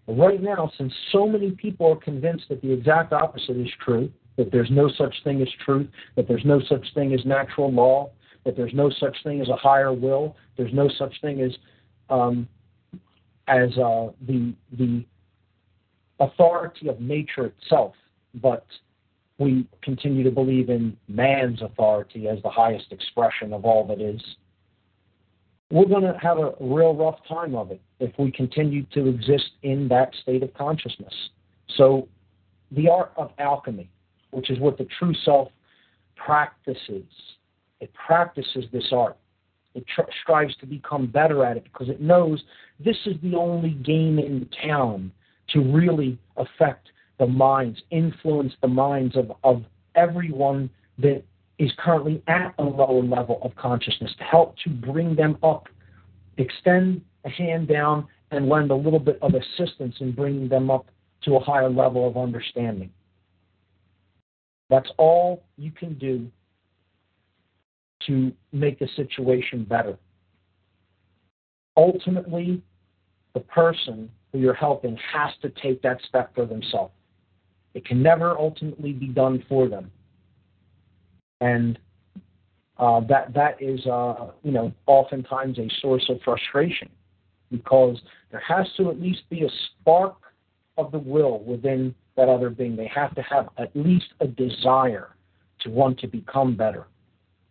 Right now, since so many people are convinced that the exact opposite is true, that there's no such thing as truth, that there's no such thing as natural law, that there's no such thing as a higher will, there's no such thing as the authority of nature itself, but we continue to believe in man's authority as the highest expression of all that is. We're going to have a real rough time of it if we continue to exist in that state of consciousness. So the art of alchemy, which is what the true self practices, it practices this art. It strives to become better at it because it knows this is the only game in town to really affect the minds, influence the minds of everyone that is currently at a lower level of consciousness, to help to bring them up, extend a hand down, and lend a little bit of assistance in bringing them up to a higher level of understanding. That's all you can do to make the situation better. Ultimately, the person who you're helping has to take that step for themselves. It can never ultimately be done for them. And that is you know, oftentimes a source of frustration, because there has to at least be a spark of the will within that other being. They have to have at least a desire to want to become better.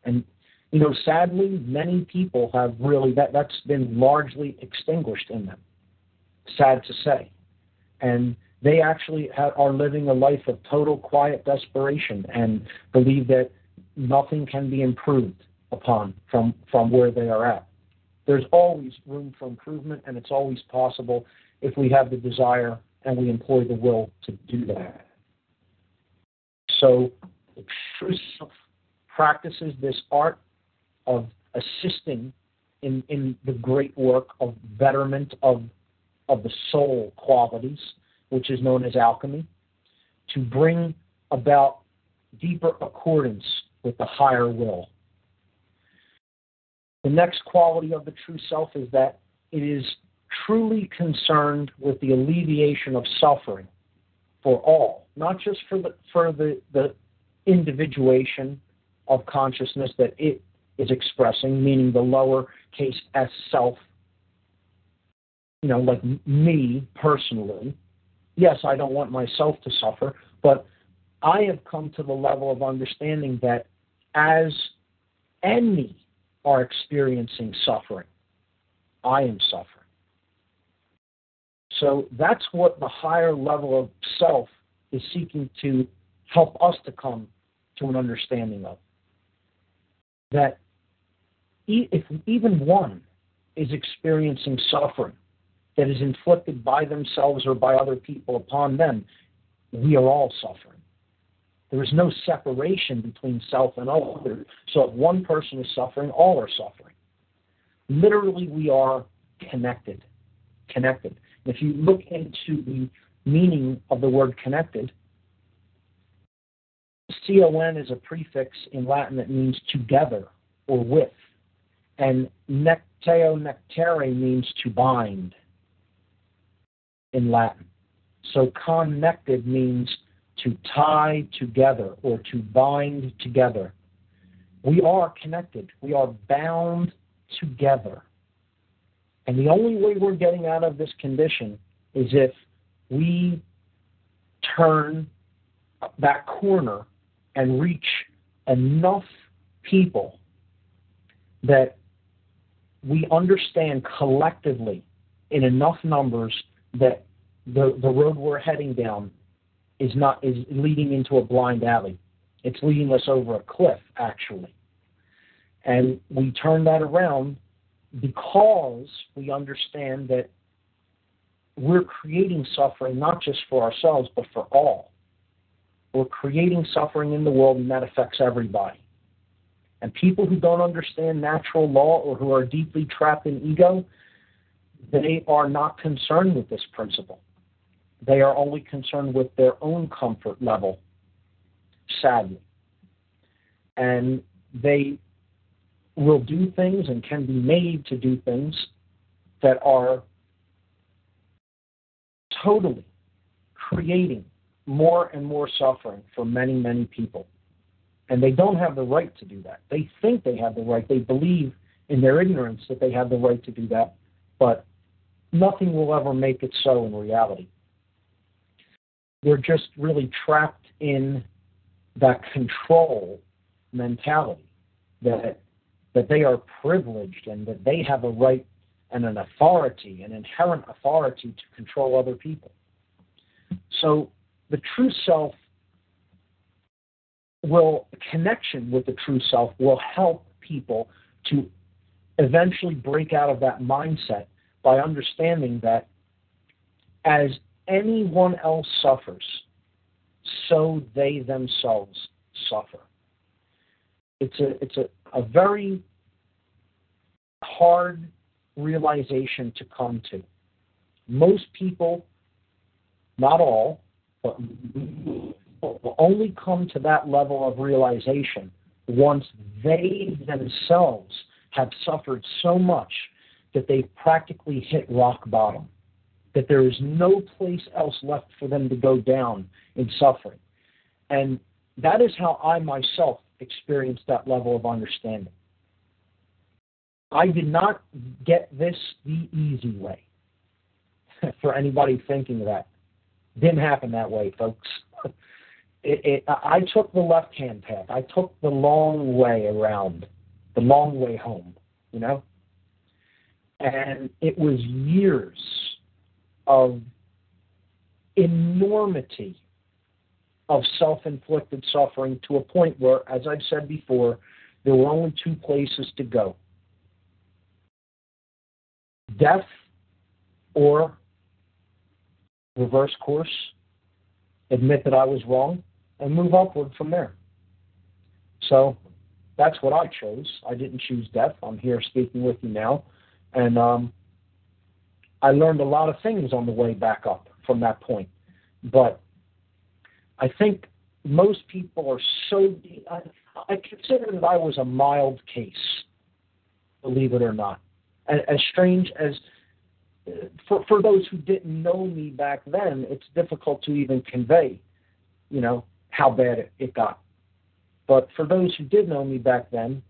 And, you know, sadly, many people have really, that's been largely extinguished in them, sad to say. And they actually are living a life of total quiet desperation and believe that nothing can be improved upon from where they are at. There's always room for improvement, and it's always possible if we have the desire and we employ the will to do that. So the true self practices this art of assisting in the great work of betterment of the soul qualities, which is known as alchemy, to bring about deeper accordance with the higher will. The next quality of the true self is that it is truly concerned with the alleviation of suffering for all, not just for the individuation of consciousness that it is expressing, meaning the lower case s self, you know, like me personally. Yes, I don't want myself to suffer, but I have come to the level of understanding that as any are experiencing suffering, I am suffering. So that's what the higher level of self is seeking to help us to come to an understanding of. That if even one is experiencing suffering that is inflicted by themselves or by other people upon them, we are all suffering. There is no separation between self and other. So if one person is suffering, all are suffering. Literally, we are connected. Connected. And if you look into the meaning of the word connected, con is a prefix in Latin that means together or with. And necteo, nectare means to bind in Latin. So connected means to tie together or to bind together. We are connected. We are bound together. And the only way we're getting out of this condition is if we turn that corner and reach enough people that we understand collectively in enough numbers that the road we're heading down is leading into a blind alley. It's leading us over a cliff, actually. And we turn that around because we understand that we're creating suffering not just for ourselves but for all. We're creating suffering in the world, and that affects everybody. And people who don't understand natural law or who are deeply trapped in ego, they are not concerned with this principle. They are only concerned with their own comfort level, sadly. And they will do things and can be made to do things that are totally creating more and more suffering for many, many people. And they don't have the right to do that. They think they have the right. They believe in their ignorance that they have the right to do that, but nothing will ever make it so in reality. They're just really trapped in that control mentality that they are privileged and that they have a right and an authority, an inherent authority to control other people. So the true self will help people to eventually break out of that mindset by understanding that as anyone else suffers, so they themselves suffer. It's a very hard realization to come to. Most people, not all, but will only come to that level of realization once they themselves have suffered so much that they've practically hit rock bottom, that there is no place else left for them to go down in suffering. And that is how I myself experienced that level of understanding. I did not get this the easy way. For anybody thinking that, didn't happen that way, folks. I took the left-hand path. I took the long way around, the long way home, you know? And it was years of enormity of self-inflicted suffering to a point where, as I've said before, there were only two places to go: death or reverse course, admit that I was wrong, and move upward from there. So that's what I chose. I didn't choose death. I'm here speaking with you now. And I learned a lot of things on the way back up from that point. But I think most people are so... I consider that I was a mild case, believe it or not. As strange as... For those who didn't know me back then, it's difficult to even convey, you know, how bad it got. But for those who did know me back then,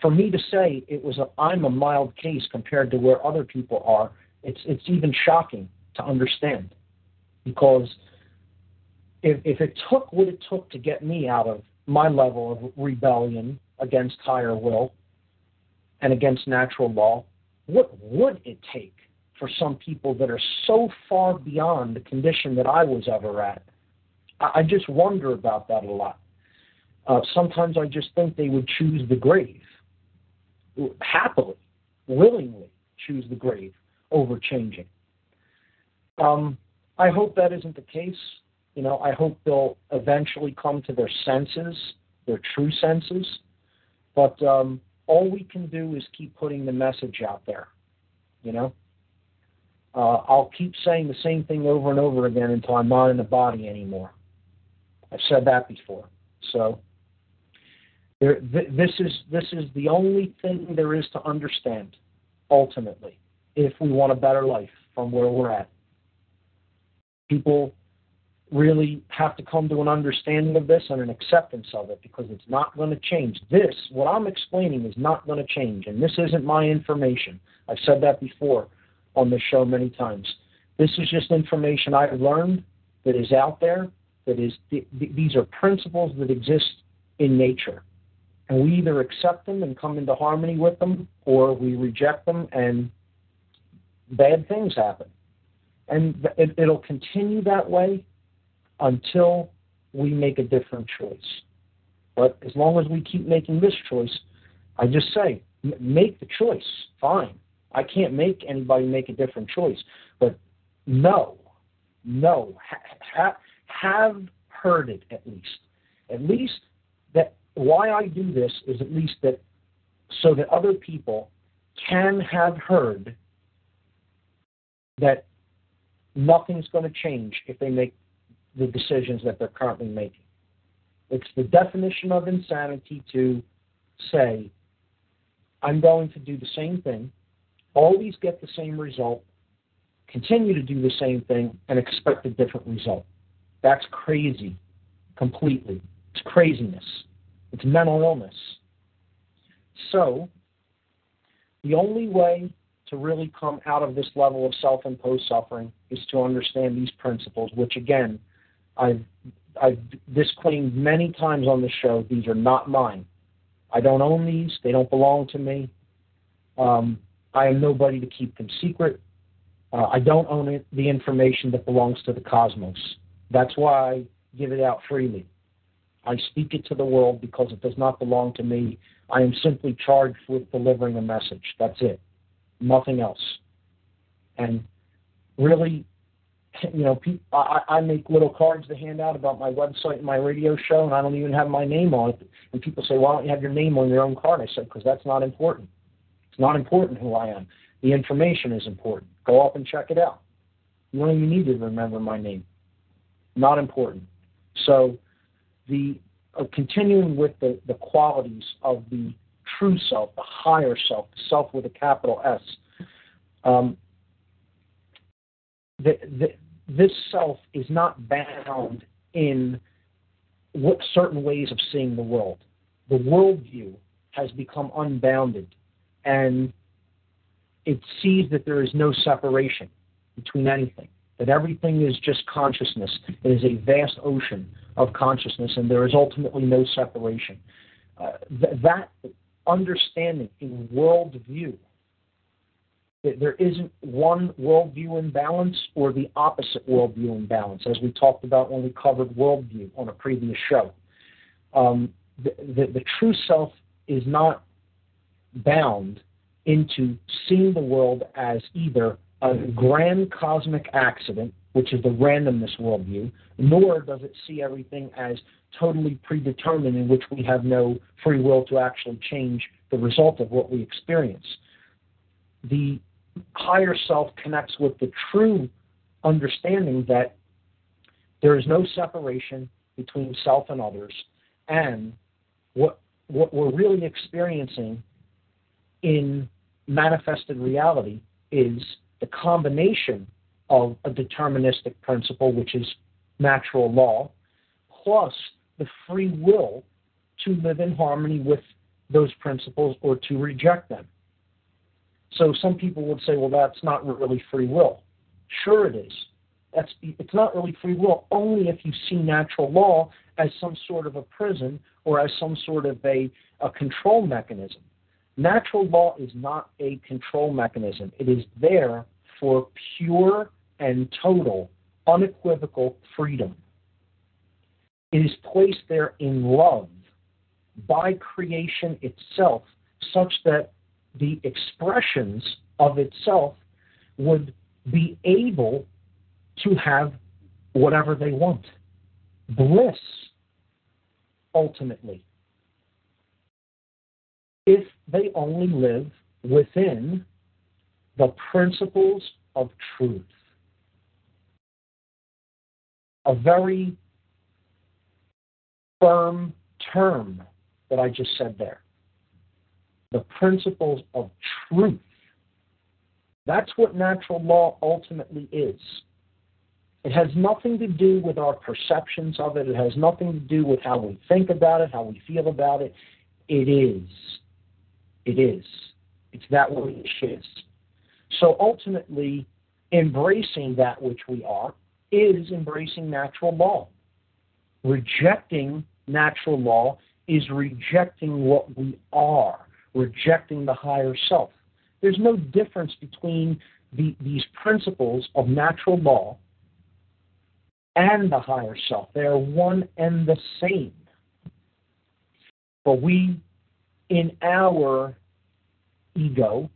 for me to say I'm a mild case compared to where other people are, it's even shocking to understand. Because if it took what it took to get me out of my level of rebellion against higher will and against natural law, what would it take for some people that are so far beyond the condition that I was ever at? I just wonder about that a lot. Sometimes I just think they would choose the grave, happily, willingly choose the grave over changing. I hope that isn't the case. You know, I hope they'll eventually come to their senses, their true senses. But all we can do is keep putting the message out there, you know. I'll keep saying the same thing over and over again until I'm not in the body anymore. I've said that before. So this is the only thing there is to understand, ultimately, if we want a better life from where we're at. People really have to come to an understanding of this and an acceptance of it, because it's not going to change. This, what I'm explaining, is not going to change, and this isn't my information. I've said that before on this show many times. This is just information I learned that is out there, that is, these are principles that exist in nature. And we either accept them and come into harmony with them, or we reject them and bad things happen. And it'll continue that way until we make a different choice. But as long as we keep making this choice, I just say, make the choice. Fine. I can't make anybody make a different choice. But no, have heard it at least. At least that why I do this is at least that so that other people can have heard that nothing's going to change if they make the decisions that they're currently making. It's the definition of insanity to say, I'm going to do the same thing, always get the same result, continue to do the same thing, and expect a different result. That's crazy, completely. It's craziness. It's mental illness. So the only way to really come out of this level of self-imposed suffering is to understand these principles, which, again, I've disclaimed many times on the show. These are not mine. I don't own these. They don't belong to me. I am nobody to keep them secret. I don't own the information that belongs to the cosmos. That's why I give it out freely. I speak it to the world because it does not belong to me. I am simply charged with delivering a message. That's it. Nothing else. And really, you know, I make little cards to hand out about my website and my radio show, and I don't even have my name on it. And people say, why don't you have your name on your own card? I said, because that's not important. It's not important who I am. The information is important. Go up and check it out. You don't even need to remember my name. Not important. So the continuing with the qualities of the true self, the higher self, the self with a capital S, this self is not bound in what certain ways of seeing the world. The worldview has become unbounded, and it sees that there is no separation between anything, that everything is just consciousness. It is a vast ocean of consciousness, and there is ultimately no separation. That understanding, a worldview, there isn't one worldview in balance or the opposite worldview in balance, as we talked about when we covered worldview on a previous show. The true self is not bound into seeing the world as either a grand cosmic accident, which is the randomness worldview, nor does it see everything as totally predetermined, in which we have no free will to actually change the result of what we experience. The higher self connects with the true understanding that there is no separation between self and others, and what we're really experiencing in manifested reality is the combination of a deterministic principle, which is natural law, plus the free will to live in harmony with those principles or to reject them. So some people would say, well, that's not really free will. Sure it is. It's not really free will only if you see natural law as some sort of a prison or as some sort of a control mechanism. Natural law is not a control mechanism. It is there for pure and total, unequivocal freedom. It is placed there in love by creation itself, such that the expressions of itself would be able to have whatever they want. Bliss, ultimately. If they only live within the principles of truth. A very firm term that I just said there. The principles of truth. That's what natural law ultimately is. It has nothing to do with our perceptions of it. It has nothing to do with how we think about it, how we feel about it. It is. It is. It's that which is. So ultimately, embracing that which we are is embracing natural law. Rejecting natural law is rejecting what we are, rejecting the higher self. There's no difference between these principles of natural law and the higher self. They are one and the same. But we, in our ego,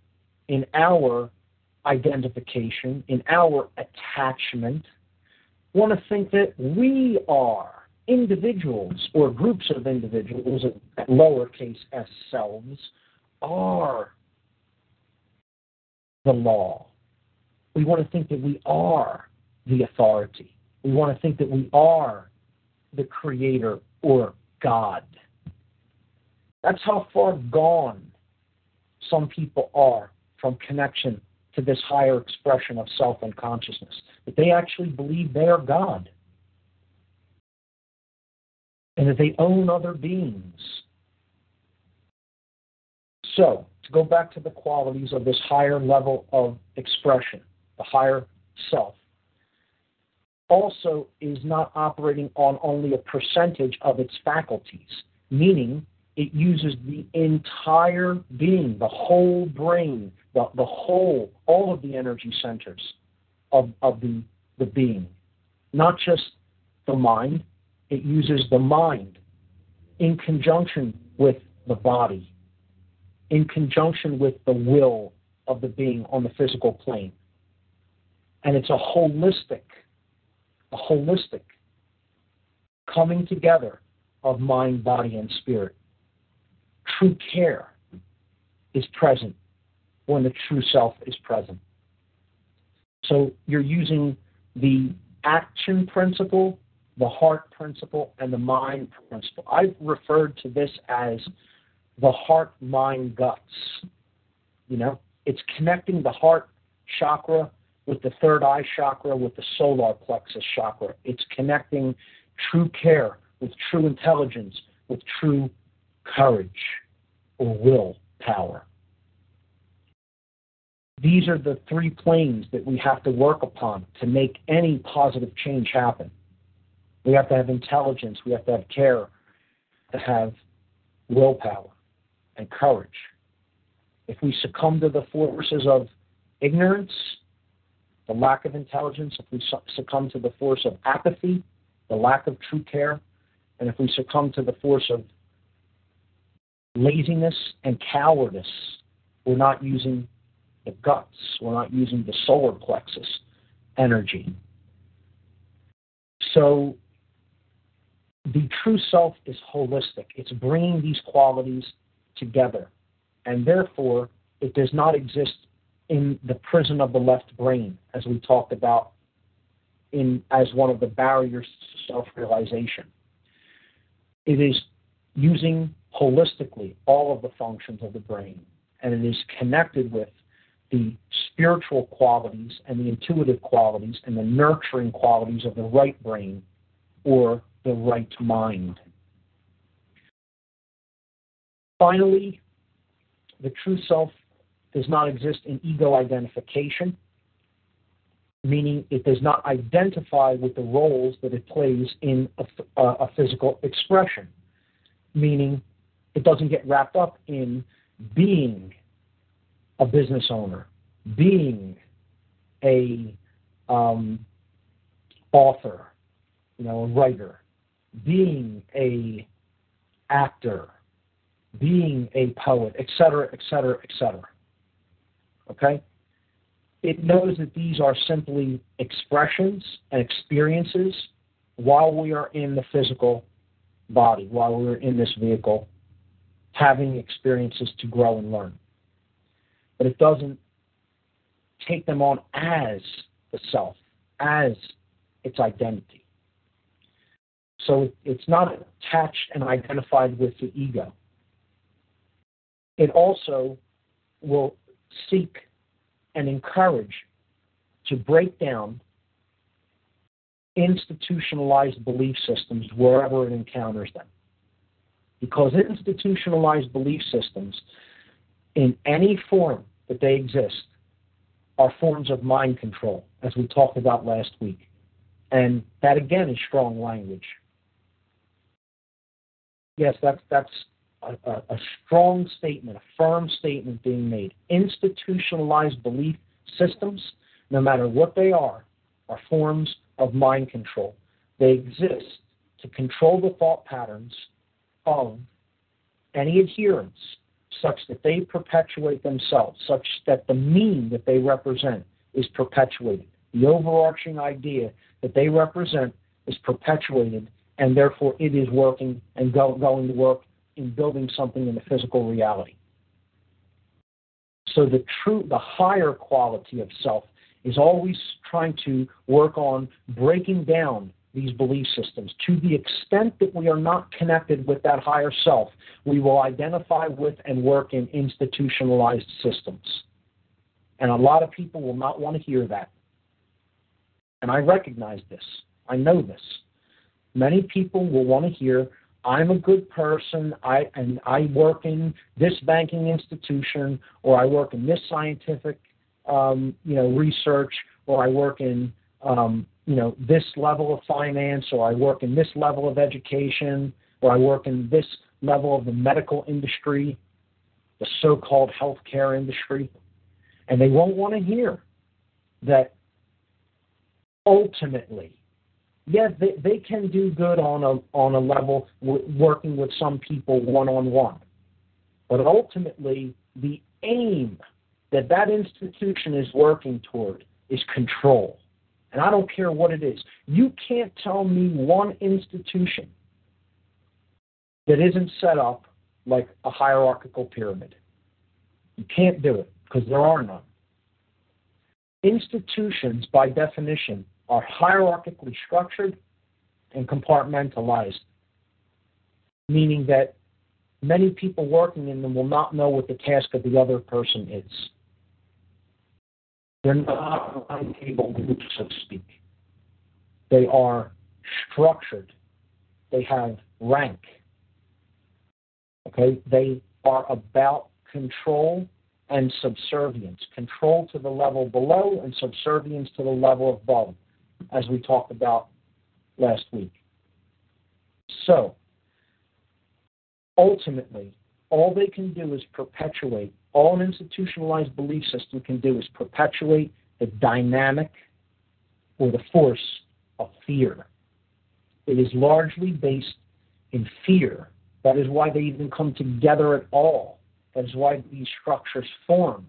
in our identification, in our attachment, want to think that we are individuals or groups of individuals, lowercase s selves, are the law. We want to think that we are the authority. We want to think that we are the creator or God. That's how far gone some people are from connection to this higher expression of self and consciousness, that they actually believe they are God and that they own other beings. So, to go back to the qualities of this higher level of expression, the higher self, also is not operating on only a percentage of its faculties, meaning it uses the entire being, the whole brain, the whole, all of the energy centers of the being, not just the mind. It uses the mind in conjunction with the body, in conjunction with the will of the being on the physical plane. And it's a holistic coming together of mind, body, and spirit. True care is present when the true self is present. So you're using the action principle, the heart principle, and the mind principle. I've referred to this as the heart, mind, guts. You know, it's connecting the heart chakra with the third eye chakra, with the solar plexus chakra. It's connecting true care with true intelligence, with true courage or will power. These are the three planes that we have to work upon to make any positive change happen. We have to have intelligence, we have to have care, to have willpower and courage. If we succumb to the forces of ignorance, the lack of intelligence, if we succumb to the force of apathy, the lack of true care, and if we succumb to the force of laziness and cowardice, we're not using the guts, we're not using the solar plexus energy. So the true self is holistic. It's bringing these qualities together, and therefore it does not exist in the prison of the left brain, as we talked about as one of the barriers to self-realization. It is using holistically all of the functions of the brain, and it is connected with the spiritual qualities and the intuitive qualities and the nurturing qualities of the right brain or the right mind. Finally, the true self does not exist in ego identification, meaning it does not identify with the roles that it plays in a physical expression, meaning it doesn't get wrapped up in being a business owner, being a author, a writer, being a actor, being a poet, et cetera, et cetera, et cetera. Okay? It knows that these are simply expressions and experiences while we are in the physical body, while we're in this vehicle, having experiences to grow and learn. But it doesn't take them on as the self, as its identity. So it's not attached and identified with the ego. It also will seek and encourage to break down institutionalized belief systems wherever it encounters them. Because institutionalized belief systems, in any form that they exist, are forms of mind control, as we talked about last week. And that, again, is strong language. Yes, that's a strong statement, a firm statement being made. Institutionalized belief systems, no matter what they are forms of mind control. They exist to control the thought patterns of any adherents such that they perpetuate themselves, such that the mean that they represent is perpetuated. The overarching idea that they represent is perpetuated, and therefore it is working and going to work in building something in the physical reality. So the higher quality of self is always trying to work on breaking down these belief systems. To the extent that we are not connected with that higher self, we will identify with and work in institutionalized systems. And a lot of people will not want to hear that. And I recognize this. I know this. Many people will want to hear, I'm a good person, I work in this banking institution, or I work in this scientific research, or I work in this level of finance, or I work in this level of education, or I work in this level of the medical industry, the so-called healthcare industry. And they won't want to hear that ultimately, yes, they can do good on a level working with some people one-on-one. But ultimately, the aim that institution is working toward is control. And I don't care what it is. You can't tell me one institution that isn't set up like a hierarchical pyramid. You can't do it because there are none. Institutions, by definition, are hierarchically structured and compartmentalized, meaning that many people working in them will not know what the task of the other person is. They're not round-table groups, so to speak. They are structured. They have rank. Okay? They are about control and subservience. Control to the level below and subservience to the level above, as we talked about last week. So, ultimately, all they can do is perpetuate, all an institutionalized belief system can do is perpetuate the dynamic or the force of fear. It is largely based in fear. That is why they even come together at all. That is why these structures form,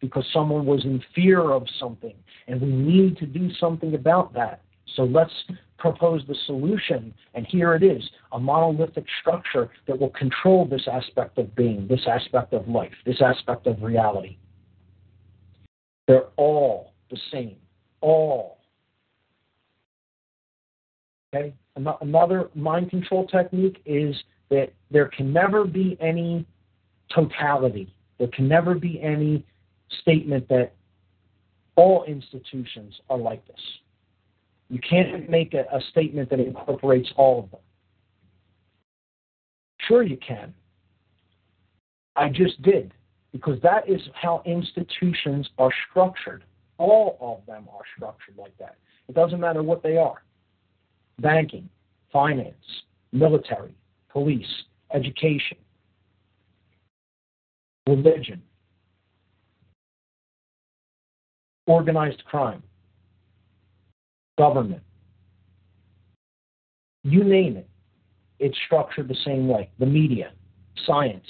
because someone was in fear of something, and we need to do something about that. So let's propose the solution, and here it is, a monolithic structure that will control this aspect of being, this aspect of life, this aspect of reality. They're all the same, all. Okay? Another mind control technique is that there can never be any totality. There can never be any statement that all institutions are like this. You can't make a statement that incorporates all of them. Sure you can. I just did, because that is how institutions are structured. All of them are structured like that. It doesn't matter what they are. Banking, finance, military, police, education, religion, organized crime, government, you name it, it's structured the same way. The media, science,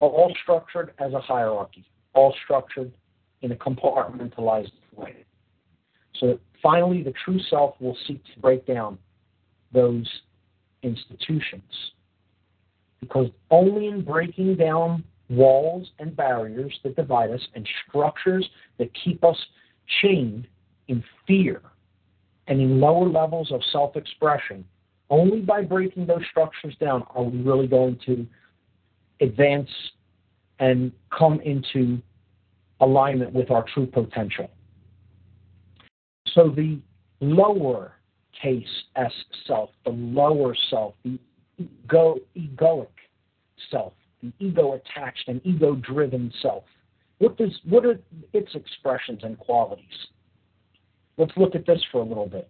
are all structured as a hierarchy, all structured in a compartmentalized way. So finally, the true self will seek to break down those institutions, because only in breaking down walls and barriers that divide us and structures that keep us chained in fear and in lower levels of self-expression, only by breaking those structures down are we really going to advance and come into alignment with our true potential. So the lower case S self, the lower self, the egoic self, the ego-attached and ego-driven self. What are its expressions and qualities? Let's look at this for a little bit.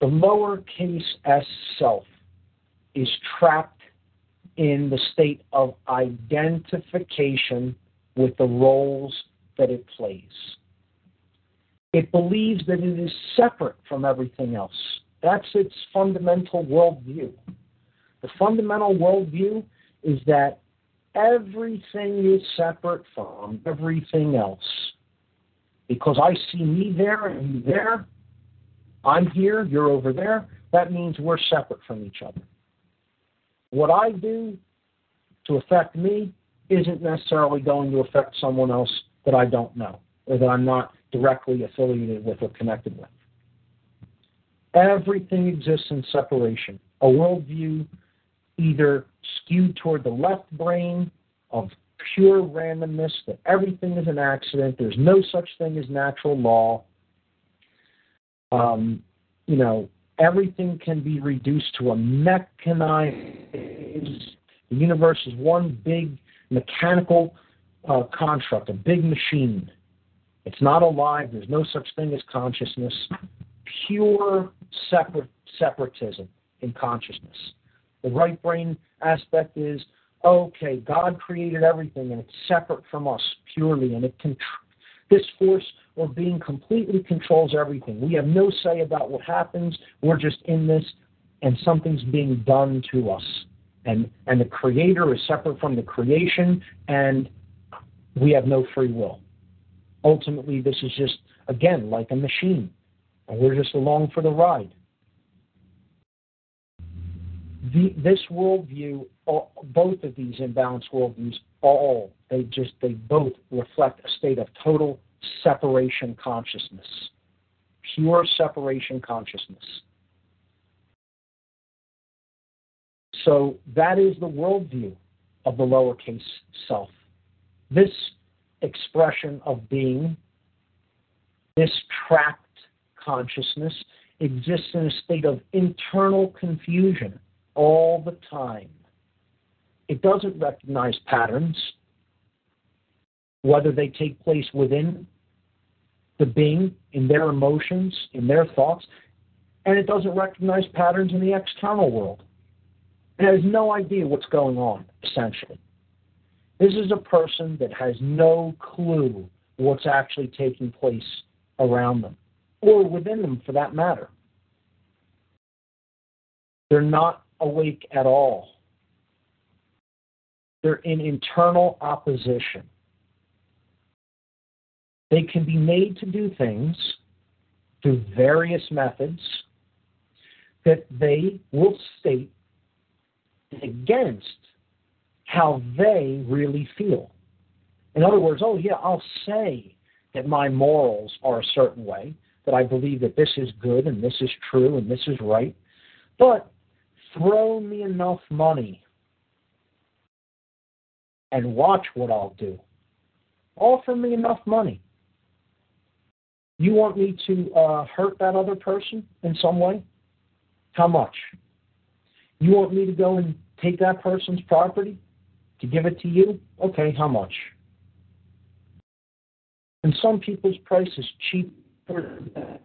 The lowercase s self is trapped in the state of identification with the roles that it plays. It believes that it is separate from everything else. That's its fundamental worldview. The fundamental worldview is that everything is separate from everything else. Because I see me there and you there, I'm here, you're over there, that means we're separate from each other. What I do to affect me isn't necessarily going to affect someone else that I don't know or that I'm not directly affiliated with or connected with. Everything exists in separation. A worldview either skewed toward the left brain of pure randomness, that everything is an accident, there's no such thing as natural law. Everything can be reduced to a mechanized, the universe is one big mechanical construct, a big machine. It's not alive, there's no such thing as consciousness. Pure separatism in consciousness. The right brain aspect is, okay, God created everything and it's separate from us purely, and it can this force or being completely controls everything. We have no say about what happens. We're just in this, and something's being done to us. And the creator is separate from the creation, and we have no free will. Ultimately, this is just, again, like a machine, and we're just along for the ride. This worldview, both of these imbalanced worldviews, they both reflect a state of total separation consciousness, pure separation consciousness. So that is the worldview of the lowercase self. This expression of being, this trapped consciousness, exists in a state of internal confusion all the time. It doesn't recognize patterns, whether they take place within the being, in their emotions, in their thoughts, and it doesn't recognize patterns in the external world. It has no idea what's going on, essentially. This is a person that has no clue what's actually taking place around them, or within them for that matter. They're not awake at all. They're in internal opposition. They can be made to do things through various methods that they will state against how they really feel. In other words, oh yeah, I'll say that my morals are a certain way, that I believe that this is good and this is true and this is right, but throw me enough money and watch what I'll do. Offer me enough money. You want me to hurt that other person in some way? How much? You want me to go and take that person's property to give it to you? Okay, how much? And some people's price is cheaper than that.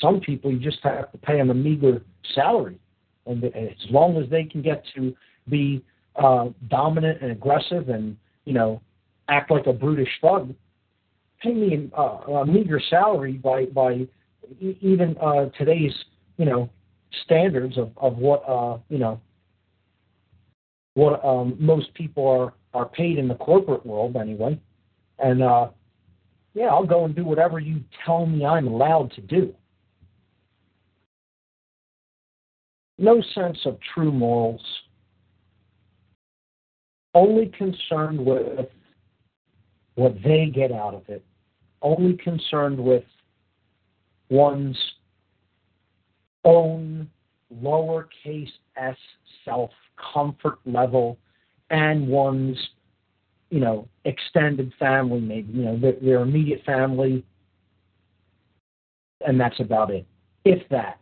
Some people, you just have to pay them a meager salary. And as long as they can get to be dominant and aggressive and, act like a brutish thug, pay me a meager salary by even today's, standards of what, most people are paid in the corporate world anyway. And, I'll go and do whatever you tell me I'm allowed to do. No sense of true morals. Only concerned with what they get out of it. Only concerned with one's own lowercase s self comfort level and one's you know, extended family, maybe, you know, their immediate family, and that's about it, if that.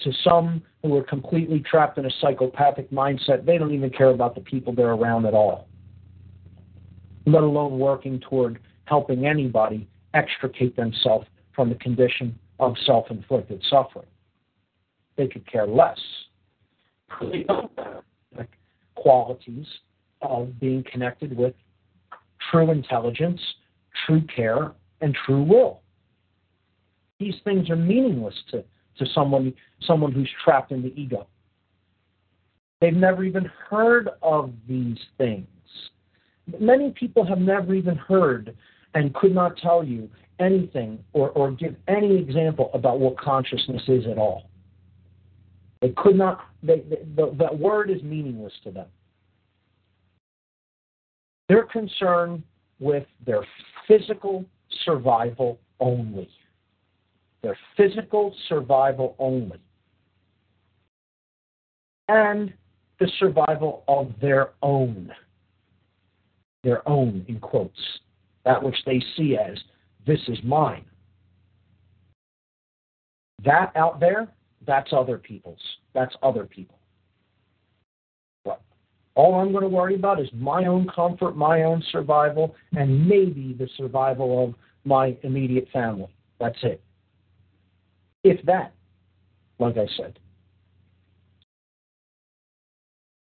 To some who are completely trapped in a psychopathic mindset, they don't even care about the people they're around at all, let alone working toward helping anybody extricate themselves from the condition of self-inflicted suffering. They could care less. They don't have the qualities of being connected with true intelligence, true care, and true will. These things are meaningless to someone who's trapped in the ego. They've never even heard of these things. Many people have never even heard and could not tell you anything or give any example about what consciousness is at all. They could not, that word is meaningless to them. They're concerned with their physical survival only. Their physical survival only. And the survival of their own in quotes, that which they see as, this is mine. That out there, that's other people's. That's other people. But all I'm going to worry about is my own comfort, my own survival, and maybe the survival of my immediate family. That's it. If that, like I said.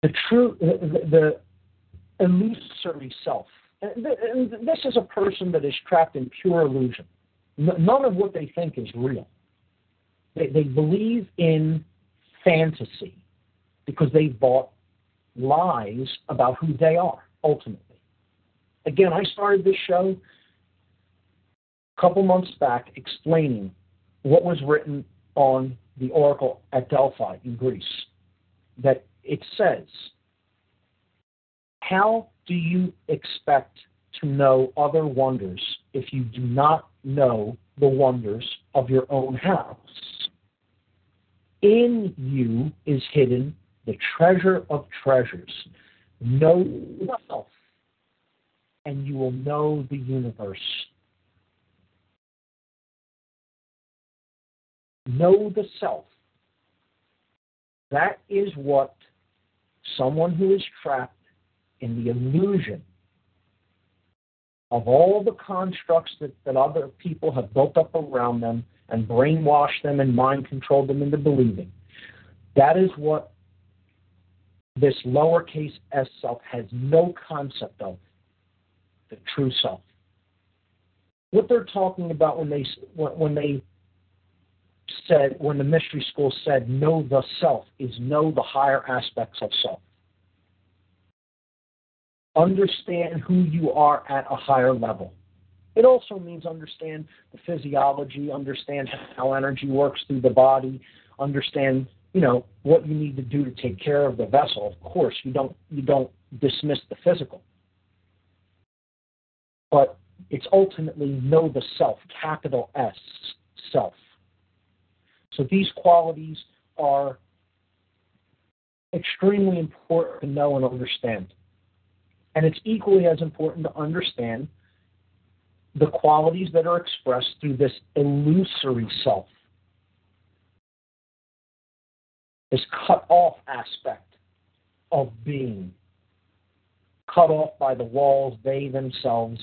The illusory self. And this is a person that is trapped in pure illusion. None of what they think is real. They believe in fantasy because they've bought lies about who they are, ultimately. Again, I started this show a couple months back explaining what was written on the oracle at Delphi in Greece, that it says, how do you expect to know other wonders if you do not know the wonders of your own house? In you is hidden the treasure of treasures. Know yourself, and you will know the universe. Know the self. That is what someone who is trapped in the illusion of all the constructs that other people have built up around them and brainwashed them and mind controlled them into believing. That is what this lowercase s self has no concept of, the true self. What they're talking about when the mystery school said, know the self, is know the higher aspects of self. Understand who you are at a higher level. It also means understand the physiology, understand how energy works through the body, understand, you know, what you need to do to take care of the vessel. Of course, you don't dismiss the physical. But it's ultimately know the self, capital S, self. So these qualities are extremely important to know and understand. And it's equally as important to understand the qualities that are expressed through this illusory self, this cut-off aspect of being, cut off by the walls they themselves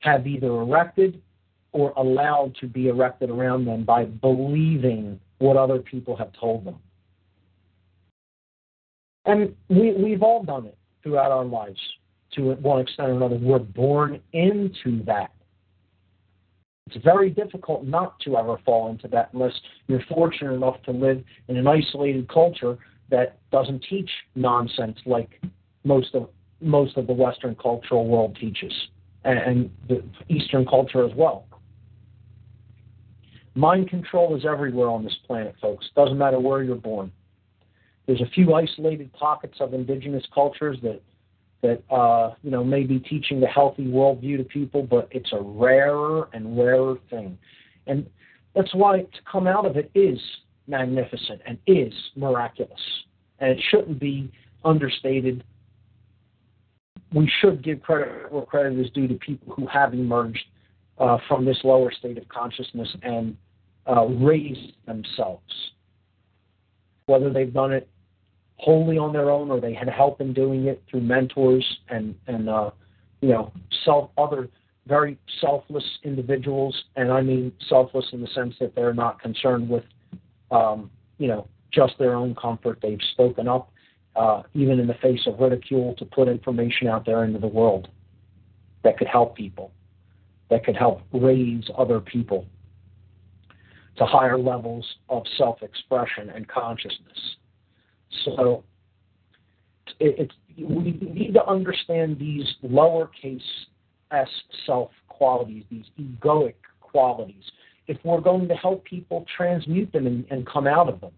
have either erected or allowed to be erected around them by believing what other people have told them. And we've all done it throughout our lives to one extent or another. We're born into that. It's very difficult not to ever fall into that unless you're fortunate enough to live in an isolated culture that doesn't teach nonsense like most of the Western cultural world teaches, and the Eastern culture as well. Mind control is everywhere on this planet, folks. Doesn't matter where you're born. There's a few isolated pockets of indigenous cultures that may be teaching the healthy worldview to people, but it's a rarer and rarer thing. And that's why to come out of it is magnificent and is miraculous. And it shouldn't be understated we should give credit where credit is due to people who have emerged from this lower state of consciousness and raised themselves, whether they've done it wholly on their own or they had help in doing it through mentors and you know, other very selfless individuals. And I mean selfless in the sense that they're not concerned with, you know, just their own comfort. They've spoken up, even in the face of ridicule, to put information out there into the world that could help people, that could help raise other people to higher levels of self-expression and consciousness. So we need to understand these lowercase s self qualities, these egoic qualities, if we're going to help people transmute them and come out of them.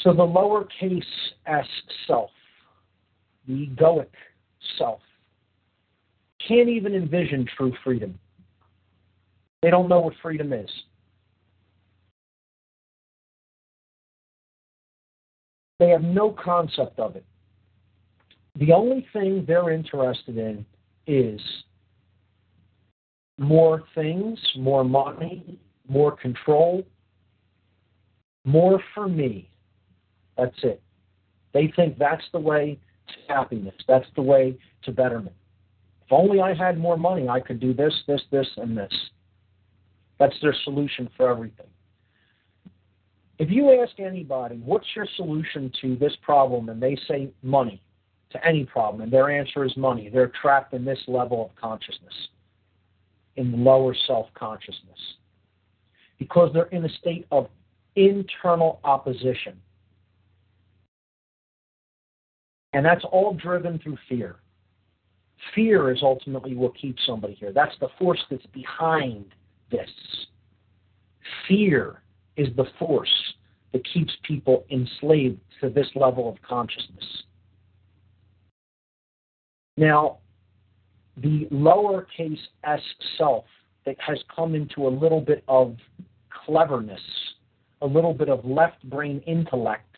So the lowercase s self, the egoic self, can't even envision true freedom. They don't know what freedom is. They have no concept of it. The only thing they're interested in is more things, more money, more control, more for me. That's it. They think that's the way to happiness. That's the way to betterment. If only I had more money, I could do this, this, this, and this. That's their solution for everything. If you ask anybody, what's your solution to this problem, and they say money, to any problem, and their answer is money, they're trapped in this level of consciousness, in the lower self-consciousness, because they're in a state of internal opposition. And that's all driven through fear. Fear is ultimately what keeps somebody here. That's the force that's behind this. Fear is the force that keeps people enslaved to this level of consciousness. Now, the lowercase s self that has come into a little bit of cleverness, a little bit of left brain intellect,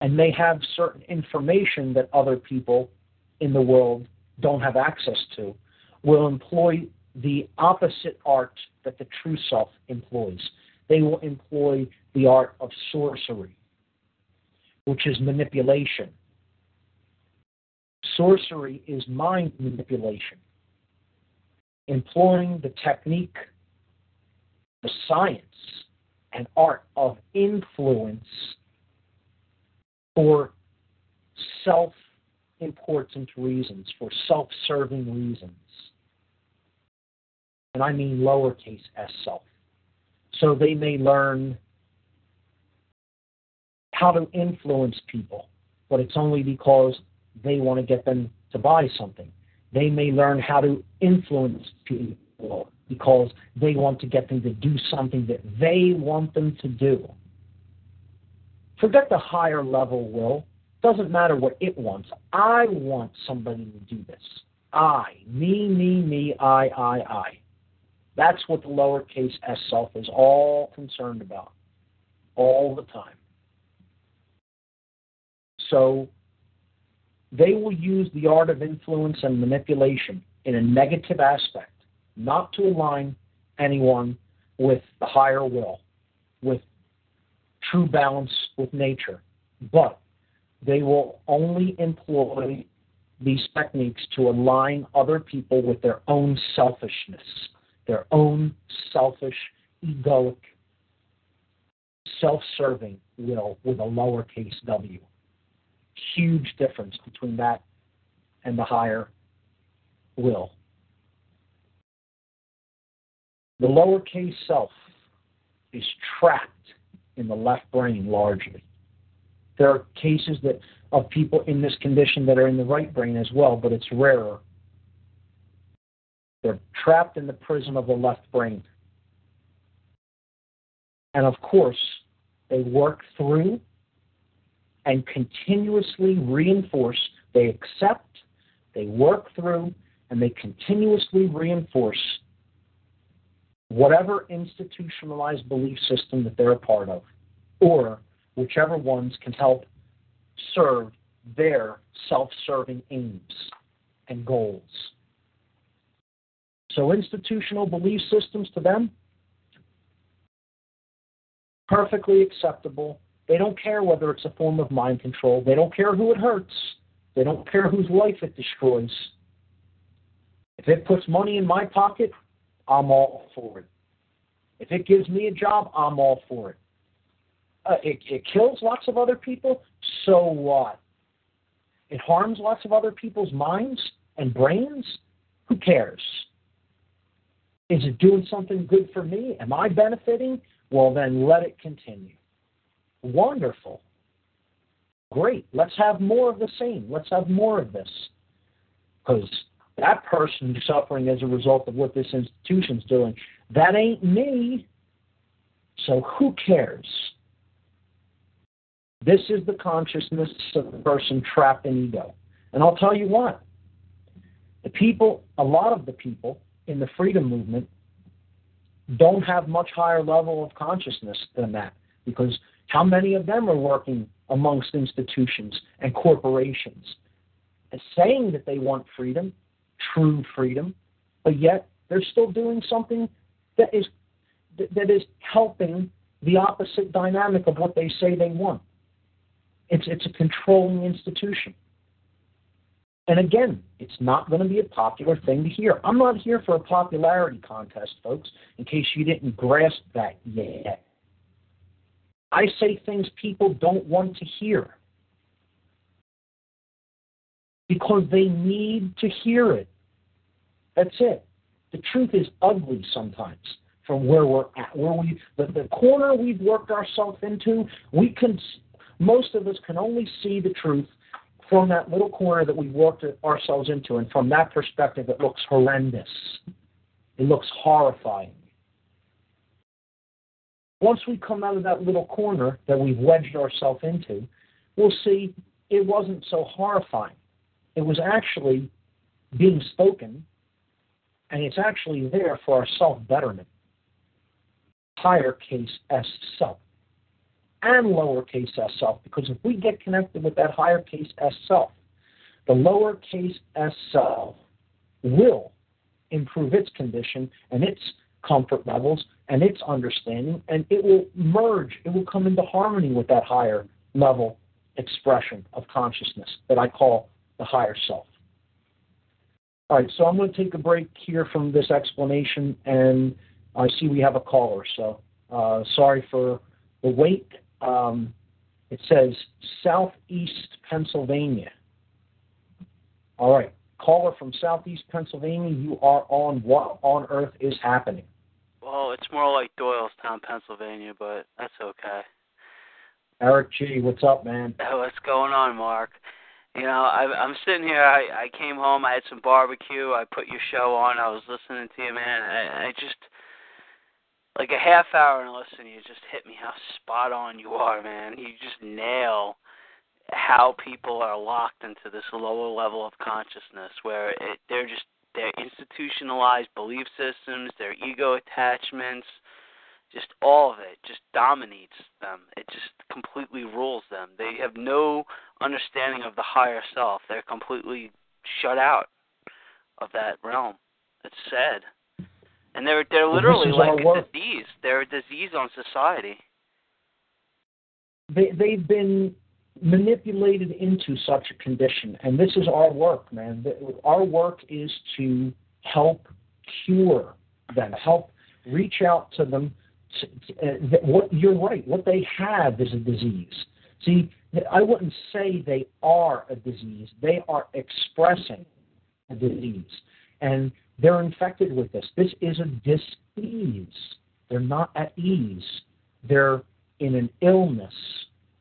and they have certain information that other people in the world don't have access to, will employ the opposite art that the true self employs. They will employ the art of sorcery, which is manipulation. Sorcery is mind manipulation, employing the technique, the science, and art of influence for self-important reasons, for self-serving reasons. And I mean lowercase s self. So they may learn how to influence people, but it's only because they want to get them to buy something. They may learn how to influence people because they want to get them to do something that they want them to do. Forget the higher level will. Doesn't matter what it wants. I want somebody to do this. I, me, I. That's what the lowercase s self is all concerned about, all the time. So they will use the art of influence and manipulation in a negative aspect, not to align anyone with the higher will, with true balance with nature, but they will only employ these techniques to align other people with their own selfishness, their own selfish, egoic, self-serving will with a lowercase w. Huge difference between that and the higher will. The lowercase self is trapped in the left brain largely. There are cases of people in this condition that are in the right brain as well, but it's rarer. They're trapped in the prison of the left brain. And of course, they work through and continuously reinforce. They accept, they work through, and they continuously reinforce whatever institutionalized belief system that they're a part of, or whichever ones can help serve their self-serving aims and goals. So institutional belief systems to them, perfectly acceptable. They don't care whether it's a form of mind control. They don't care who it hurts. They don't care whose life it destroys. If it puts money in my pocket, I'm all for it. If it gives me a job, I'm all for it. It kills lots of other people, so what? It harms lots of other people's minds and brains? Who cares? Is it doing something good for me? Am I benefiting? Well, then let it continue. Wonderful. Great. Let's have more of the same. Let's have more of this. Because that person suffering as a result of what this institution's doing, that ain't me. So who cares? This is the consciousness of the person trapped in ego. And I'll tell you what, the people, a lot of the people in the freedom movement don't have much higher level of consciousness than that, because how many of them are working amongst institutions and corporations and saying that they want freedom, true freedom, but yet they're still doing something that is helping the opposite dynamic of what they say they want. It's a controlling institution. And again, it's not going to be a popular thing to hear. I'm not here for a popularity contest, folks, in case you didn't grasp that yet. I say things people don't want to hear because they need to hear it. That's it. The truth is ugly sometimes. From where we're at, the corner we've worked ourselves into, most of us can only see the truth from that little corner that we've worked ourselves into, and from that perspective, it looks horrendous. It looks horrifying. Once we come out of that little corner that we've wedged ourselves into, we'll see it wasn't so horrifying. It was actually being spoken, and it's actually there for our self-betterment. Highercase s self and lowercase s self, because if we get connected with that highercase s self, the lowercase s self will improve its condition and its comfort levels and its understanding, and it will merge, it will come into harmony with that higher level expression of consciousness that I call the higher self. All right, so I'm going to take a break here from this explanation, and I see we have a caller, so sorry for the wait. It says Southeast Pennsylvania. All right, caller from Southeast Pennsylvania, you are on What on Earth is Happening? Well, it's more like Doylestown, Pennsylvania, but that's okay. Eric G., what's up, man? What's going on, Mark? You know, I'm sitting here, I came home, I had some barbecue, I put your show on, I was listening to you, man, I just... Like a half hour and listen, you just hit me how spot on you are, man. You just nail how people are locked into this lower level of consciousness where they're just their institutionalized belief systems, their ego attachments, just all of it just dominates them. It just completely rules them. They have no understanding of the higher self. They're completely shut out of that realm. It's sad. And they're literally like a disease. They're a disease on society. They've been manipulated into such a condition. And this is our work, man. Our work is to help cure them, help reach out to them. You're right. What they have is a disease. See, I wouldn't say they are a disease. They are expressing a disease. And they're infected with this. This is a dis-ease. They're not at ease. They're in an illness.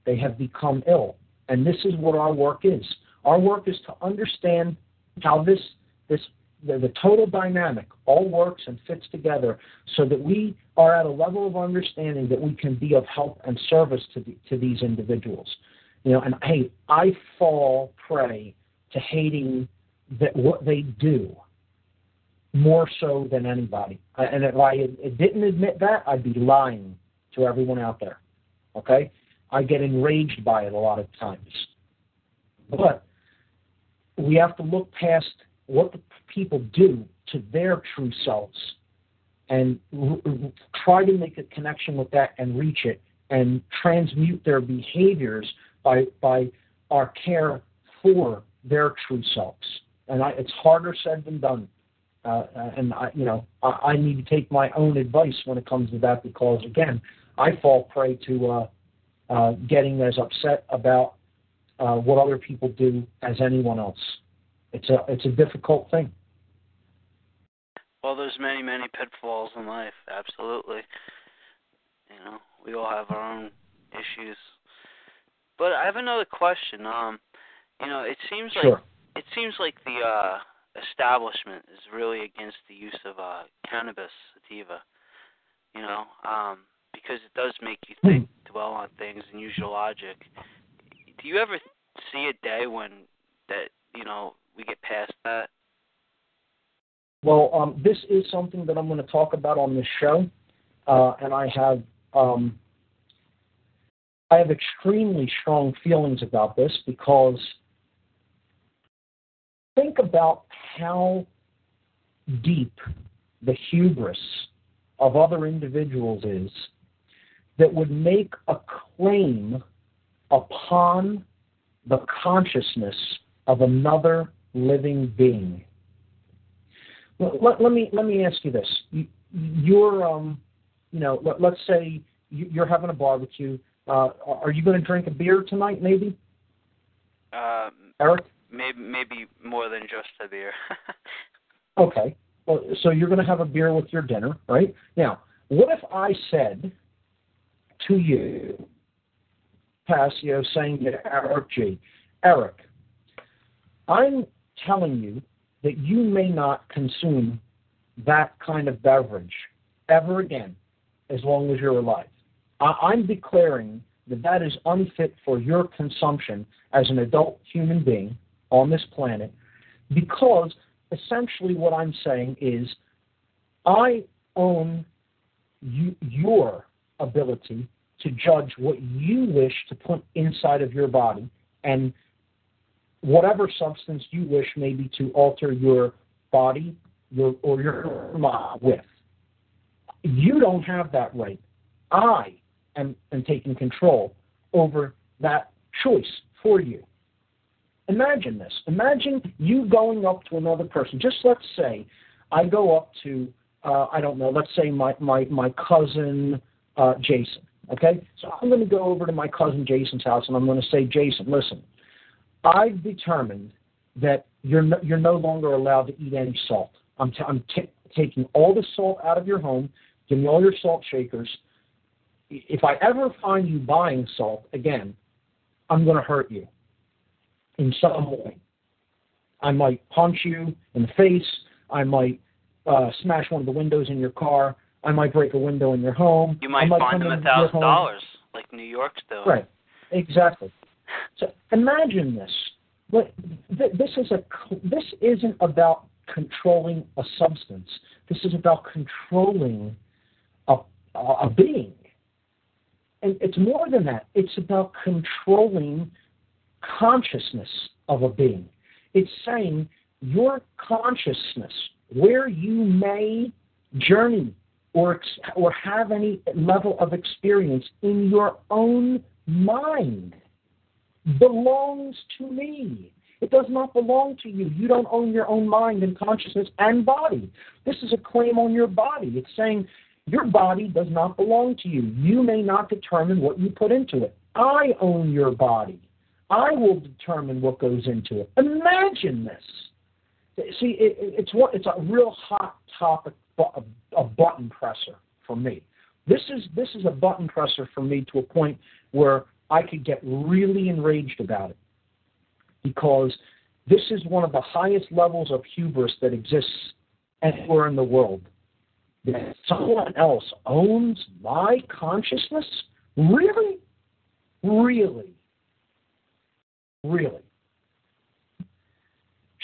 They have become ill. And this is what our work is. Our work is to understand how the total dynamic all works and fits together so that we are at a level of understanding that we can be of help and service to these individuals. You know, and hey, I fall prey to hating that what they do, more so than anybody. And if I didn't admit that, I'd be lying to everyone out there, okay? I get enraged by it a lot of times. But we have to look past what the people do to their true selves and try to make a connection with that and reach it and transmute their behaviors by our care for their true selves. And it's harder said than done. And I need to take my own advice when it comes to that because, again, I fall prey to getting as upset about what other people do as anyone else. It's a difficult thing. Well, there's many, many pitfalls in life, absolutely. You know, we all have our own issues. But I have another question. It seems like the establishment is really against the use of cannabis sativa. You know, because it does make you think, dwell on things, and use your logic. Do you ever see a day when that, you know, we get past that? Well, this is something that I'm going to talk about on this show, and I have extremely strong feelings about this because think about how deep the hubris of other individuals is that would make a claim upon the consciousness of another living being. Let me ask you this: let's say you're having a barbecue. Are you going to drink a beer tonight? Maybe. Eric. Maybe more than just a beer. Okay. Well, so you're going to have a beer with your dinner, right? Now, what if I said to you, Passio, saying to Eric G., Eric, I'm telling you that you may not consume that kind of beverage ever again as long as you're alive. I'm declaring that that is unfit for your consumption as an adult human being on this planet because essentially what I'm saying is I own your ability to judge what you wish to put inside of your body and whatever substance you wish maybe to alter your body or your mind with. You don't have that right. I am taking control over that choice for you. Imagine this. Imagine you going up to another person. Just let's say I go up to, let's say my cousin Jason, okay? So I'm going to go over to my cousin Jason's house, and I'm going to say, Jason, listen, I've determined that you're no longer allowed to eat any salt. I'm taking all the salt out of your home. Give me all your salt shakers. If I ever find you buying salt again, I'm going to hurt you in some way. I might punch you in the face. I might smash one of the windows in your car. I might break a window in your home. You might find them $1,000, like New York's doing. Right, exactly. So imagine this. This isn't about controlling a substance. This is about controlling a being. And it's more than that. It's about controlling consciousness of a being. It's saying your consciousness, where you may journey or have any level of experience in your own mind, belongs to me. It does not belong to you. You don't own your own mind and consciousness and body. This is a claim on your body. It's saying your body does not belong to you. You may not determine what you put into it. I own your body. I will determine what goes into it. Imagine this. See, it's a real hot topic, a button presser for me. This is a button presser for me to a point where I could get really enraged about it because this is one of the highest levels of hubris that exists anywhere in the world. That someone else owns my consciousness? Really? Really? Really?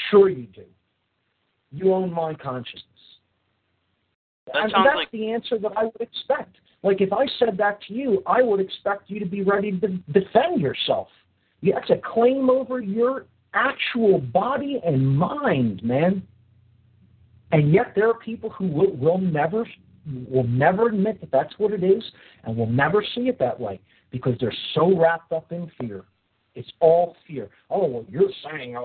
Sure you do. You own my consciousness. And that's the answer that I would expect. Like if I said that to you, I would expect you to be ready to defend yourself. That's a claim over your actual body and mind, man. And yet there are people who will never admit that that's what it is, and will never see it that way because they're so wrapped up in fear. It's all fear. Oh, well, you're saying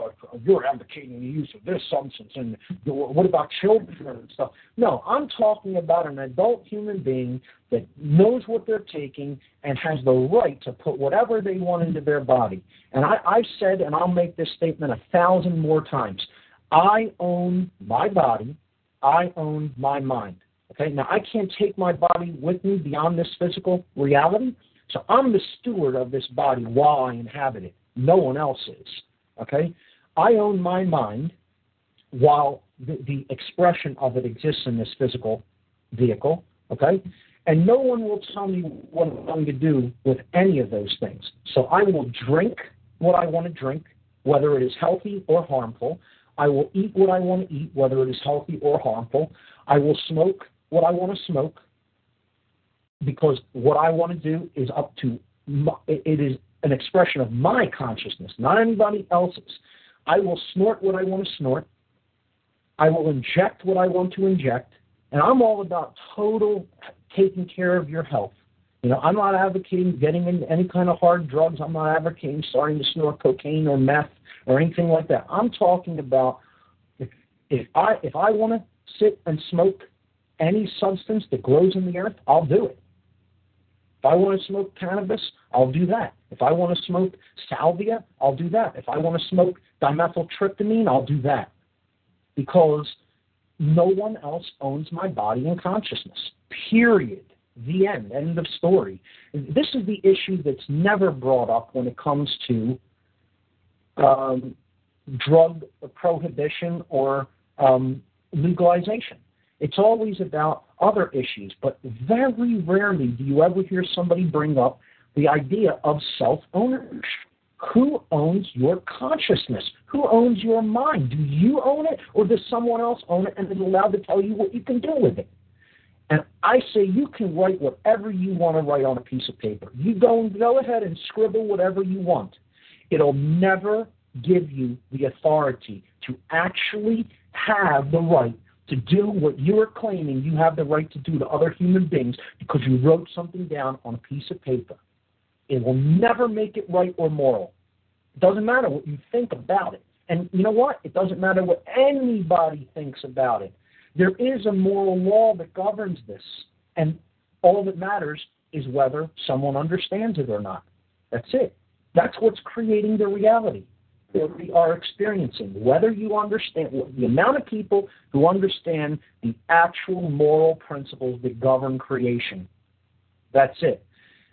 you're advocating the use of this substance, and what about children and stuff? No, I'm talking about an adult human being that knows what they're taking and has the right to put whatever they want into their body. And I've said, and I'll make this statement 1,000 more times, I own my body. I own my mind. Okay? Now, I can't take my body with me beyond this physical reality, so I'm the steward of this body while I inhabit it. No one else is, okay? I own my mind while the expression of it exists in this physical vehicle, okay? And no one will tell me what I'm going to do with any of those things. So I will drink what I want to drink, whether it is healthy or harmful. I will eat what I want to eat, whether it is healthy or harmful. I will smoke what I want to smoke, because what I want to do is up to, it is an expression of my consciousness, not anybody else's. I will snort what I want to snort. I will inject what I want to inject. And I'm all about total taking care of your health. You know, I'm not advocating getting into any kind of hard drugs. I'm not advocating starting to snort cocaine or meth or anything like that. I'm talking about if I want to sit and smoke any substance that grows in the earth, I'll do it. If I want to smoke cannabis, I'll do that. If I want to smoke salvia, I'll do that. If I want to smoke dimethyltryptamine, I'll do that. Because no one else owns my body and consciousness. Period. The end. End of story. This is the issue that's never brought up when it comes to drug prohibition or legalization. It's always about other issues, but very rarely do you ever hear somebody bring up the idea of self-ownership. Who owns your consciousness? Who owns your mind? Do you own it, or does someone else own it and is allowed to tell you what you can do with it? And I say you can write whatever you want to write on a piece of paper. You go ahead and scribble whatever you want. It'll never give you the authority to actually have the right to do what you are claiming you have the right to do to other human beings because you wrote something down on a piece of paper. It will never make it right or moral. It doesn't matter what you think about it. And you know what? It doesn't matter what anybody thinks about it. There is a moral law that governs this, and all that matters is whether someone understands it or not. That's it. That's what's creating the reality that we are experiencing, whether you understand the amount of people who understand the actual moral principles that govern creation. That's it.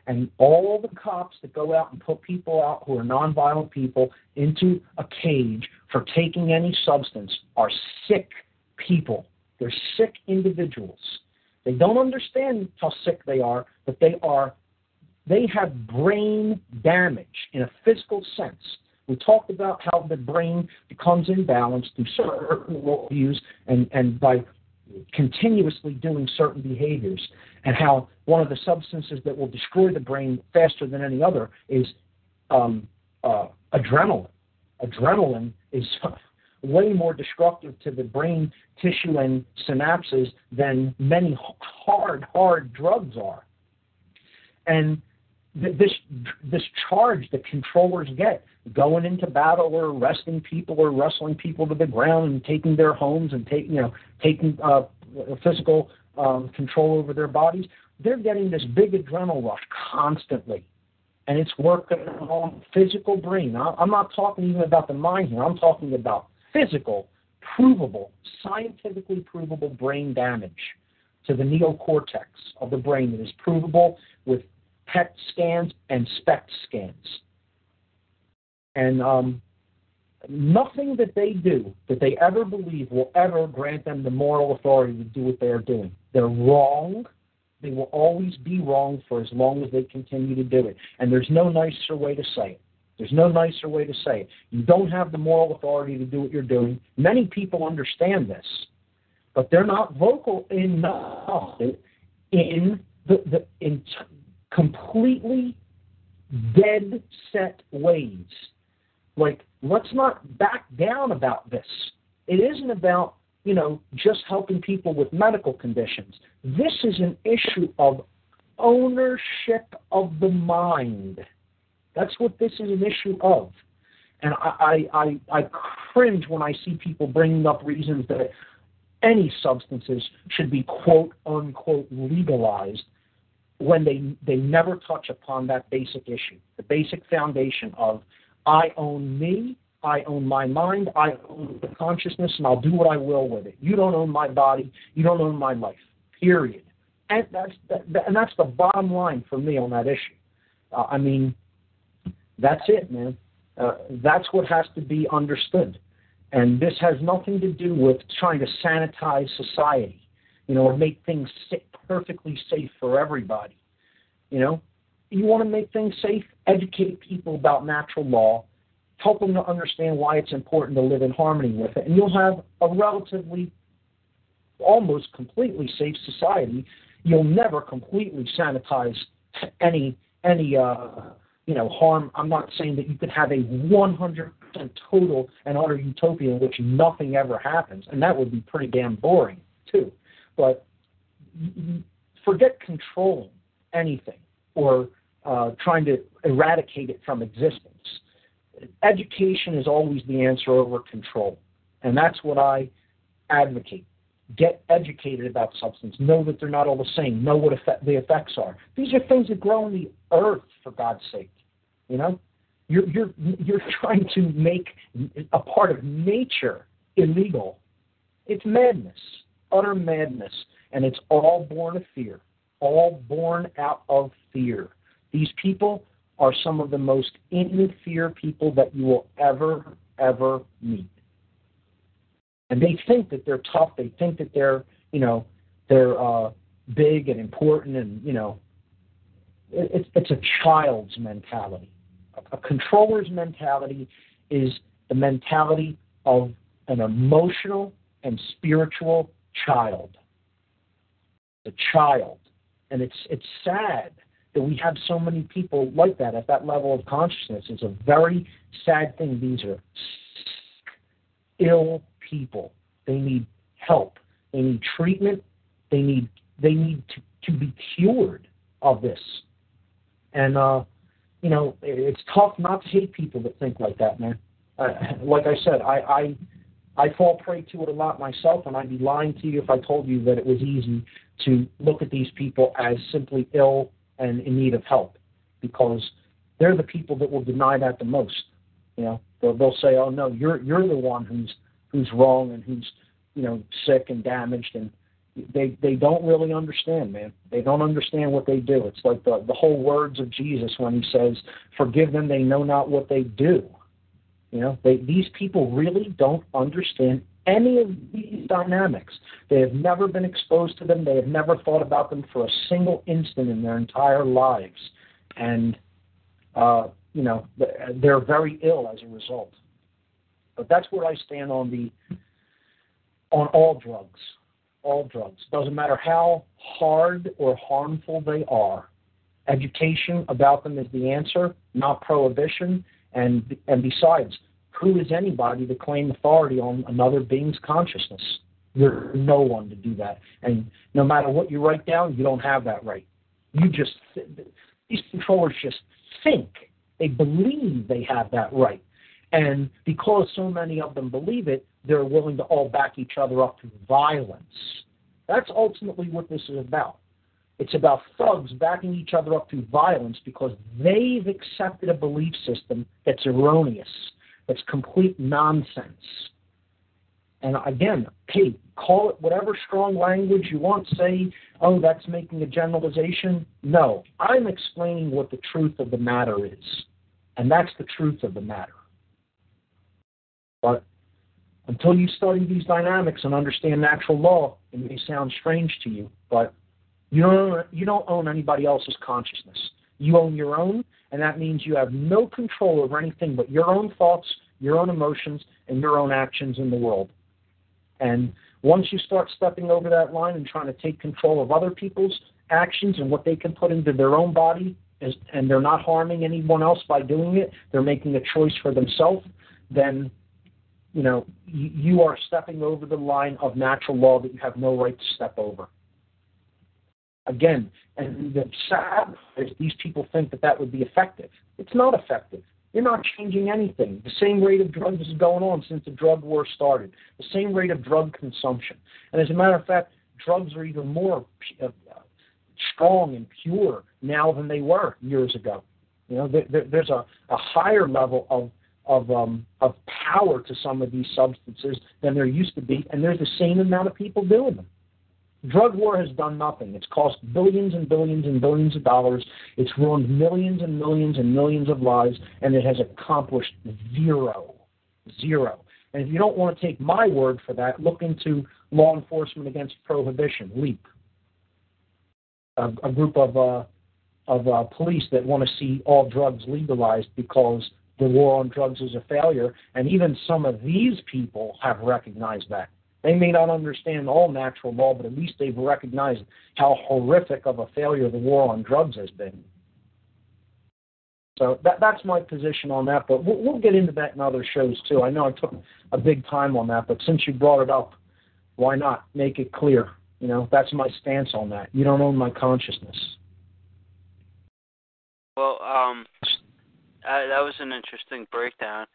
And all the cops that go out and put people out who are nonviolent people into a cage for taking any substance are sick people. They're sick individuals. They don't understand how sick they are, but they have brain damage in a physical sense. We talked about how the brain becomes imbalanced through certain worldviews and by continuously doing certain behaviors, and how one of the substances that will destroy the brain faster than any other is adrenaline. Adrenaline is way more destructive to the brain tissue and synapses than many hard drugs are. And this charge that controllers get, going into battle or arresting people or wrestling people to the ground and taking their homes and taking physical control over their bodies, they're getting this big adrenaline rush constantly, and it's working on physical brain. I'm not talking even about the mind here. I'm talking about physical, provable, scientifically provable brain damage to the neocortex of the brain that is provable with PET scans and SPECT scans. And nothing that they do that they ever believe will ever grant them the moral authority to do what they are doing. They're wrong. They will always be wrong for as long as they continue to do it. And there's no nicer way to say it. There's no nicer way to say it. You don't have the moral authority to do what you're doing. Many people understand this, but they're not vocal enough in completely dead set ways. Like, let's not back down about this. It isn't about, you know, just helping people with medical conditions. This is an issue of ownership of the mind. That's what this is an issue of. And I cringe when I see people bringing up reasons that any substances should be, quote, unquote, legalized when they never touch upon that basic issue, the basic foundation of I own me, I own my mind, I own the consciousness, and I'll do what I will with it. You don't own my body. You don't own my life, period. And that's the bottom line for me on that issue. I mean, that's it, man. That's what has to be understood. And this has nothing to do with trying to sanitize society, you know, or make things perfectly safe for everybody. You know, you want to make things safe, educate people about natural law, help them to understand why it's important to live in harmony with it, and you'll have a relatively, almost completely safe society. You'll never completely sanitize any you know, harm. I'm not saying that you could have a 100% total and utter utopia in which nothing ever happens, and that would be pretty damn boring too. But forget controlling anything or trying to eradicate it from existence. Education is always the answer over control, and that's what I advocate. Get educated about substance. Know that they're not all the same. Know what the effects are. These are things that grow in the earth, for God's sake. You know, you're trying to make a part of nature illegal. It's madness, utter madness, and it's all born of fear, all born out of fear. These people are some of the most in fear people that you will ever meet. And they think that they're tough. They think that they're big and important, and you know, it's a child's mentality. A controller's mentality is the mentality of an emotional and spiritual child. The child, and it's sad that we have so many people like that at that level of consciousness. It's a very sad thing. These are ill people. They need help. They need treatment. They need to be cured of this. And you know, it's tough not to hate people that think like that, man. Like I said, I fall prey to it a lot myself, and I'd be lying to you if I told you that it was easy to look at these people as simply ill and in need of help, because they're the people that will deny that the most. You know, they'll say, "Oh no, you're the one who's wrong and who's, you know, sick and damaged," and they don't really understand, man. They don't understand what they do. It's like the whole words of Jesus when he says, "Forgive them, they know not what they do." You know, these people really don't understand any of these dynamics. They have never been exposed to them. They have never thought about them for a single instant in their entire lives. And, you know, they're very ill as a result. But that's where I stand on all drugs. All drugs. Doesn't matter how hard or harmful they are. Education about them is the answer, not prohibition. And besides, who is anybody to claim authority on another being's consciousness? You're no one to do that. And no matter what you write down, you don't have that right. These controllers just think. They believe they have that right. And because so many of them believe it, they're willing to all back each other up to violence. That's ultimately what this is about. It's about thugs backing each other up to violence because they've accepted a belief system that's erroneous, that's complete nonsense. And again, hey, call it whatever strong language you want. Say, oh, that's making a generalization. No, I'm explaining what the truth of the matter is, and that's the truth of the matter. But until you study these dynamics and understand natural law, it may sound strange to you, but you don't own anybody else's consciousness. You own your own, and that means you have no control over anything but your own thoughts, your own emotions, and your own actions in the world. And once you start stepping over that line and trying to take control of other people's actions and what they can put into their own body, and they're not harming anyone else by doing it, they're making a choice for themselves, then, you know, you are stepping over the line of natural law that you have no right to step over. Again, and the sad is these people think that that would be effective. It's not effective. You're not changing anything. The same rate of drugs is going on since the drug war started, the same rate of drug consumption. And as a matter of fact, drugs are even more strong and pure now than they were years ago. You know, there's a higher level of power to some of these substances than there used to be, and there's the same amount of people doing them. Drug war has done nothing. It's cost billions and billions and billions of dollars. It's ruined millions and millions and millions of lives, and it has accomplished zero. Zero. And if you don't want to take my word for that, look into Law Enforcement Against Prohibition, LEAP, a group of police that want to see all drugs legalized because the war on drugs is a failure, and even some of these people have recognized that. They may not understand all natural law, but at least they've recognized how horrific of a failure the war on drugs has been. So that's my position on that, but we'll get into that in other shows too. I know I took a big time on that, but since you brought it up, why not make it clear? You know, that's my stance on that. You don't own my consciousness. Well, that was an interesting breakdown.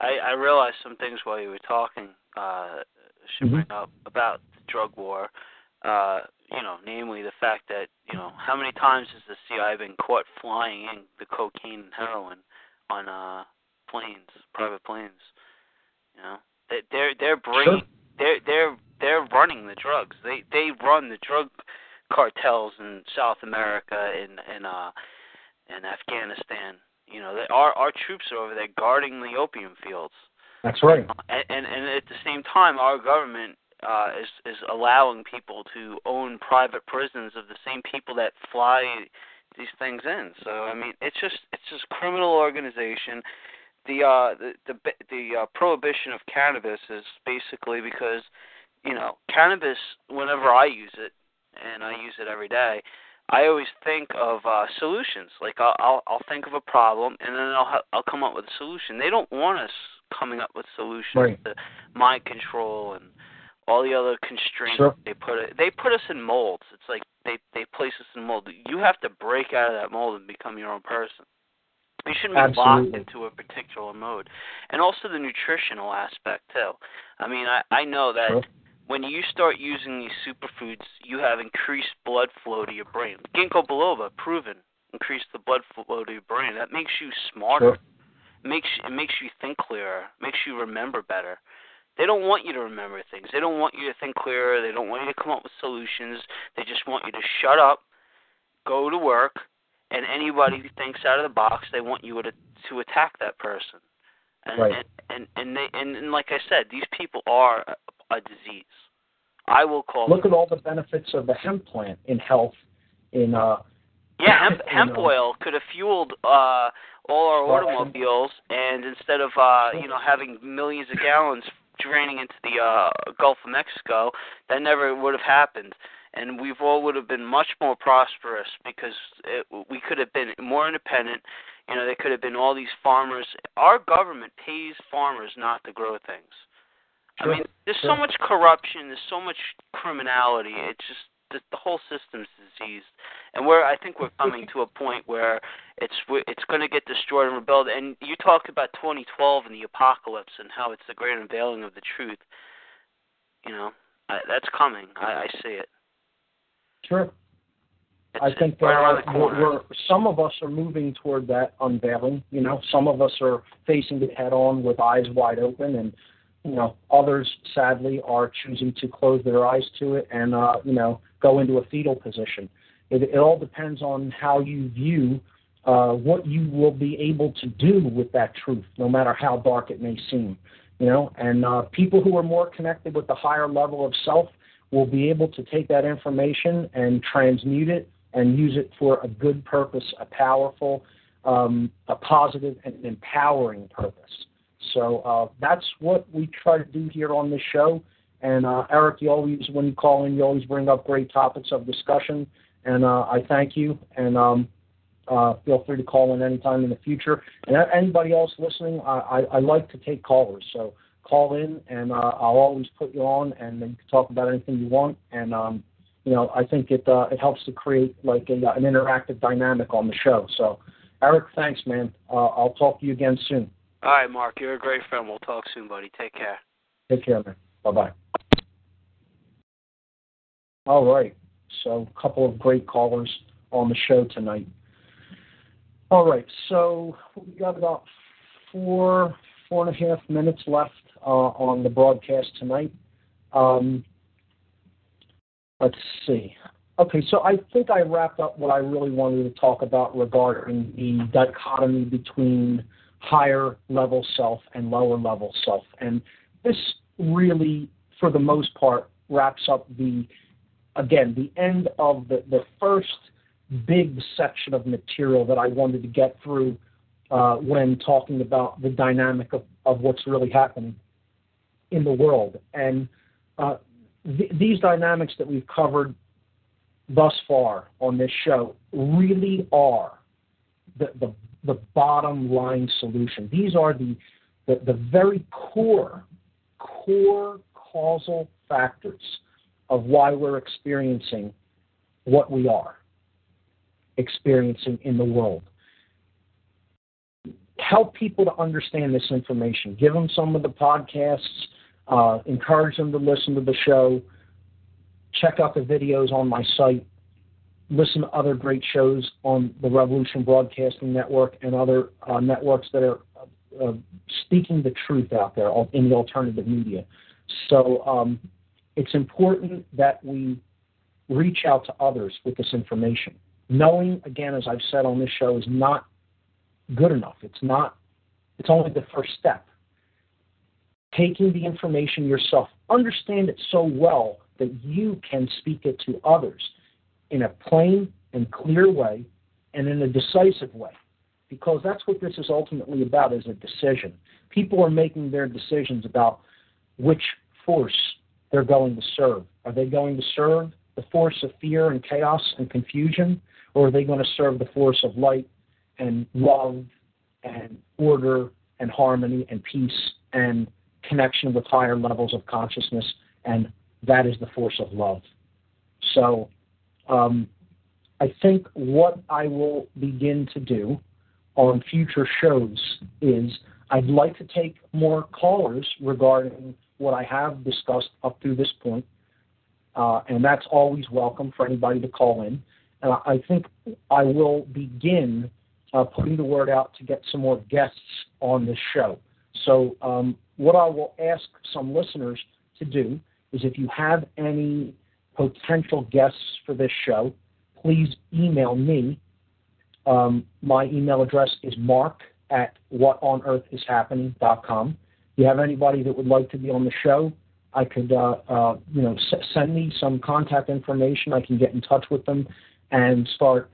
I realized some things while you were talking. Should bring up about the drug war, you know, namely the fact that, you know, how many times has the CIA been caught flying in the cocaine and heroin on planes, private planes? You know, they're running the drugs. They run the drug cartels in South America and Afghanistan. You know, our troops are over there guarding the opium fields. That's right. And at the same time, our government is allowing people to own private prisons of the same people that fly these things in. So I mean, it's just criminal organization. The prohibition of cannabis is basically because, you know, cannabis. Whenever I use it, and I use it every day, I always think of solutions. Like I'll think of a problem, and then I'll come up with a solution. They don't want us coming up with solutions to mind control and all the other constraints. Sure. They put us in molds. It's like they place us in mold. You have to break out of that mold and become your own person. You shouldn't be locked into a particular mode. And also the nutritional aspect too. I mean, I know that when you start using these superfoods, you have increased blood flow to your brain. Ginkgo biloba, proven, increased the blood flow to your brain. That makes you smarter. Sure. It makes you think clearer, makes you remember better. They don't want you to remember things. They don't want you to think clearer. They don't want you to come up with solutions. They just want you to shut up, go to work, and anybody who thinks out of the box, they want you to attack that person. And like I said, these people are a disease. I will call them. Look at all the benefits of the hemp plant in health. Hemp oil could have fueled all our automobiles, and instead of having millions of gallons draining into the Gulf of Mexico, that never would have happened, and we all would have been much more prosperous because we could have been more independent. You know, there could have been all these farmers. Our government pays farmers not to grow things. Sure. I mean, there's so much corruption, there's so much criminality. It's just the whole system's diseased, and I think we're coming to a point where it's going to get destroyed and rebuilt. And you talk about 2012 and the apocalypse and how it's the great unveiling of the truth. You know, that's coming. I see it. Sure. I think some of us are moving toward that unveiling. You know, some of us are facing it head on with eyes wide open, and you know, others sadly are choosing to close their eyes to it and go into a fetal position. It all depends on how you view what you will be able to do with that truth, no matter how dark it may seem. You know, and people who are more connected with the higher level of self will be able to take that information and transmute it and use it for a good purpose, a powerful, a positive, and empowering purpose. So that's what we try to do here on this show. And Eric, you always, when you call in, you always bring up great topics of discussion. And I thank you. And Feel free to call in anytime in the future. And anybody else listening, I like to take callers. So call in, and I'll always put you on, and then you can talk about anything you want. And, you know, I think it helps to create, like, an interactive dynamic on the show. So, Eric, thanks, man. I'll talk to you again soon. All right, Mark. You're a great friend. We'll talk soon, buddy. Take care. Take care, man. Bye-bye. All right. So a couple of great callers on the show tonight. All right. So we've got about four and a half minutes left on the broadcast tonight. Let's see. Okay, so I think I wrapped up what I really wanted to talk about regarding the dichotomy between higher level self and lower level self. And this really, for the most part, wraps up the end of the first big section of material that I wanted to get through when talking about the dynamic of what's really happening in the world. And these dynamics that we've covered thus far on this show really are the bottom line solution. These are the very core causal factors of why we're experiencing what we are experiencing in the world. Help people to understand this information. Give them some of the podcasts. Encourage them to listen to the show. Check out the videos on my site. Listen to other great shows on the Revolution Broadcasting Network and other networks that are speaking the truth out there in the alternative media. So it's important that we reach out to others with this information. Knowing, again, as I've said on this show, is not good enough. It's only the first step. Taking the information yourself, understand it so well that you can speak it to others in a plain and clear way and in a decisive way, because that's what this is ultimately about, is a decision. People are making their decisions about which force they're going to serve. Are they going to serve the force of fear and chaos and confusion, or are they going to serve the force of light and love and order and harmony and peace and connection with higher levels of consciousness? And that is the force of love. So I think what I will begin to do on future shows is I'd like to take more callers regarding what I have discussed up through this point, and that's always welcome for anybody to call in. And I think I will begin putting the word out to get some more guests on this show. So what I will ask some listeners to do is, if you have any potential guests for this show, please email me. My email address is mark@whatonearthishappening.com. If you have anybody that would like to be on the show, I could, send me some contact information. I can get in touch with them and start,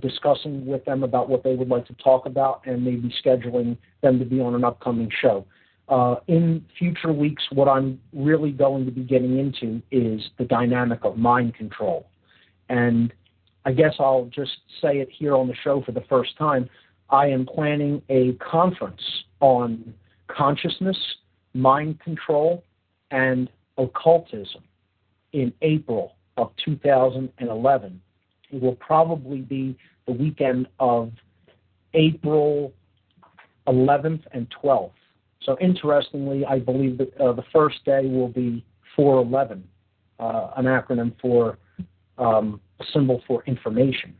discussing with them about what they would like to talk about, and maybe scheduling them to be on an upcoming show. In future weeks, what I'm really going to be getting into is the dynamic of mind control. And I guess I'll just say it here on the show for the first time. I am planning a conference on consciousness, mind control, and occultism in April of 2011. It will probably be the weekend of April 11th and 12th. So interestingly, I believe that the first day will be 411, an acronym for a symbol for information.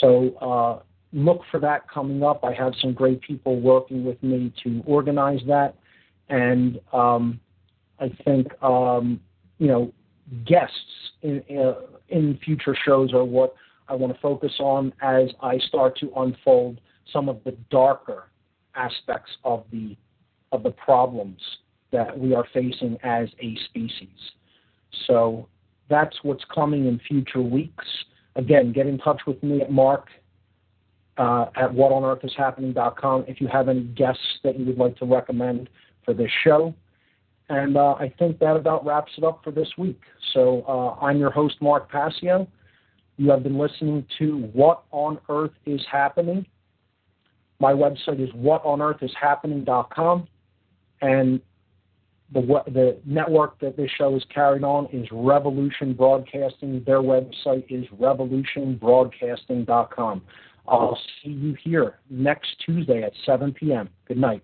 So look for that coming up. I have some great people working with me to organize that. And I think, guests in future shows are what I want to focus on as I start to unfold some of the darker aspects of the problems that we are facing as a species. So that's what's coming in future weeks. Again, get in touch with me at Mark at whatonearthishappening.com if you have any guests that you would like to recommend for this show. And I think that about wraps it up for this week. So I'm your host, Mark Passio. You have been listening to What on Earth is Happening. My website is whatonearthishappening.com, and the network that this show is carried on is Revolution Broadcasting. Their website is revolutionbroadcasting.com. I'll see you here next Tuesday at 7 p.m. Good night.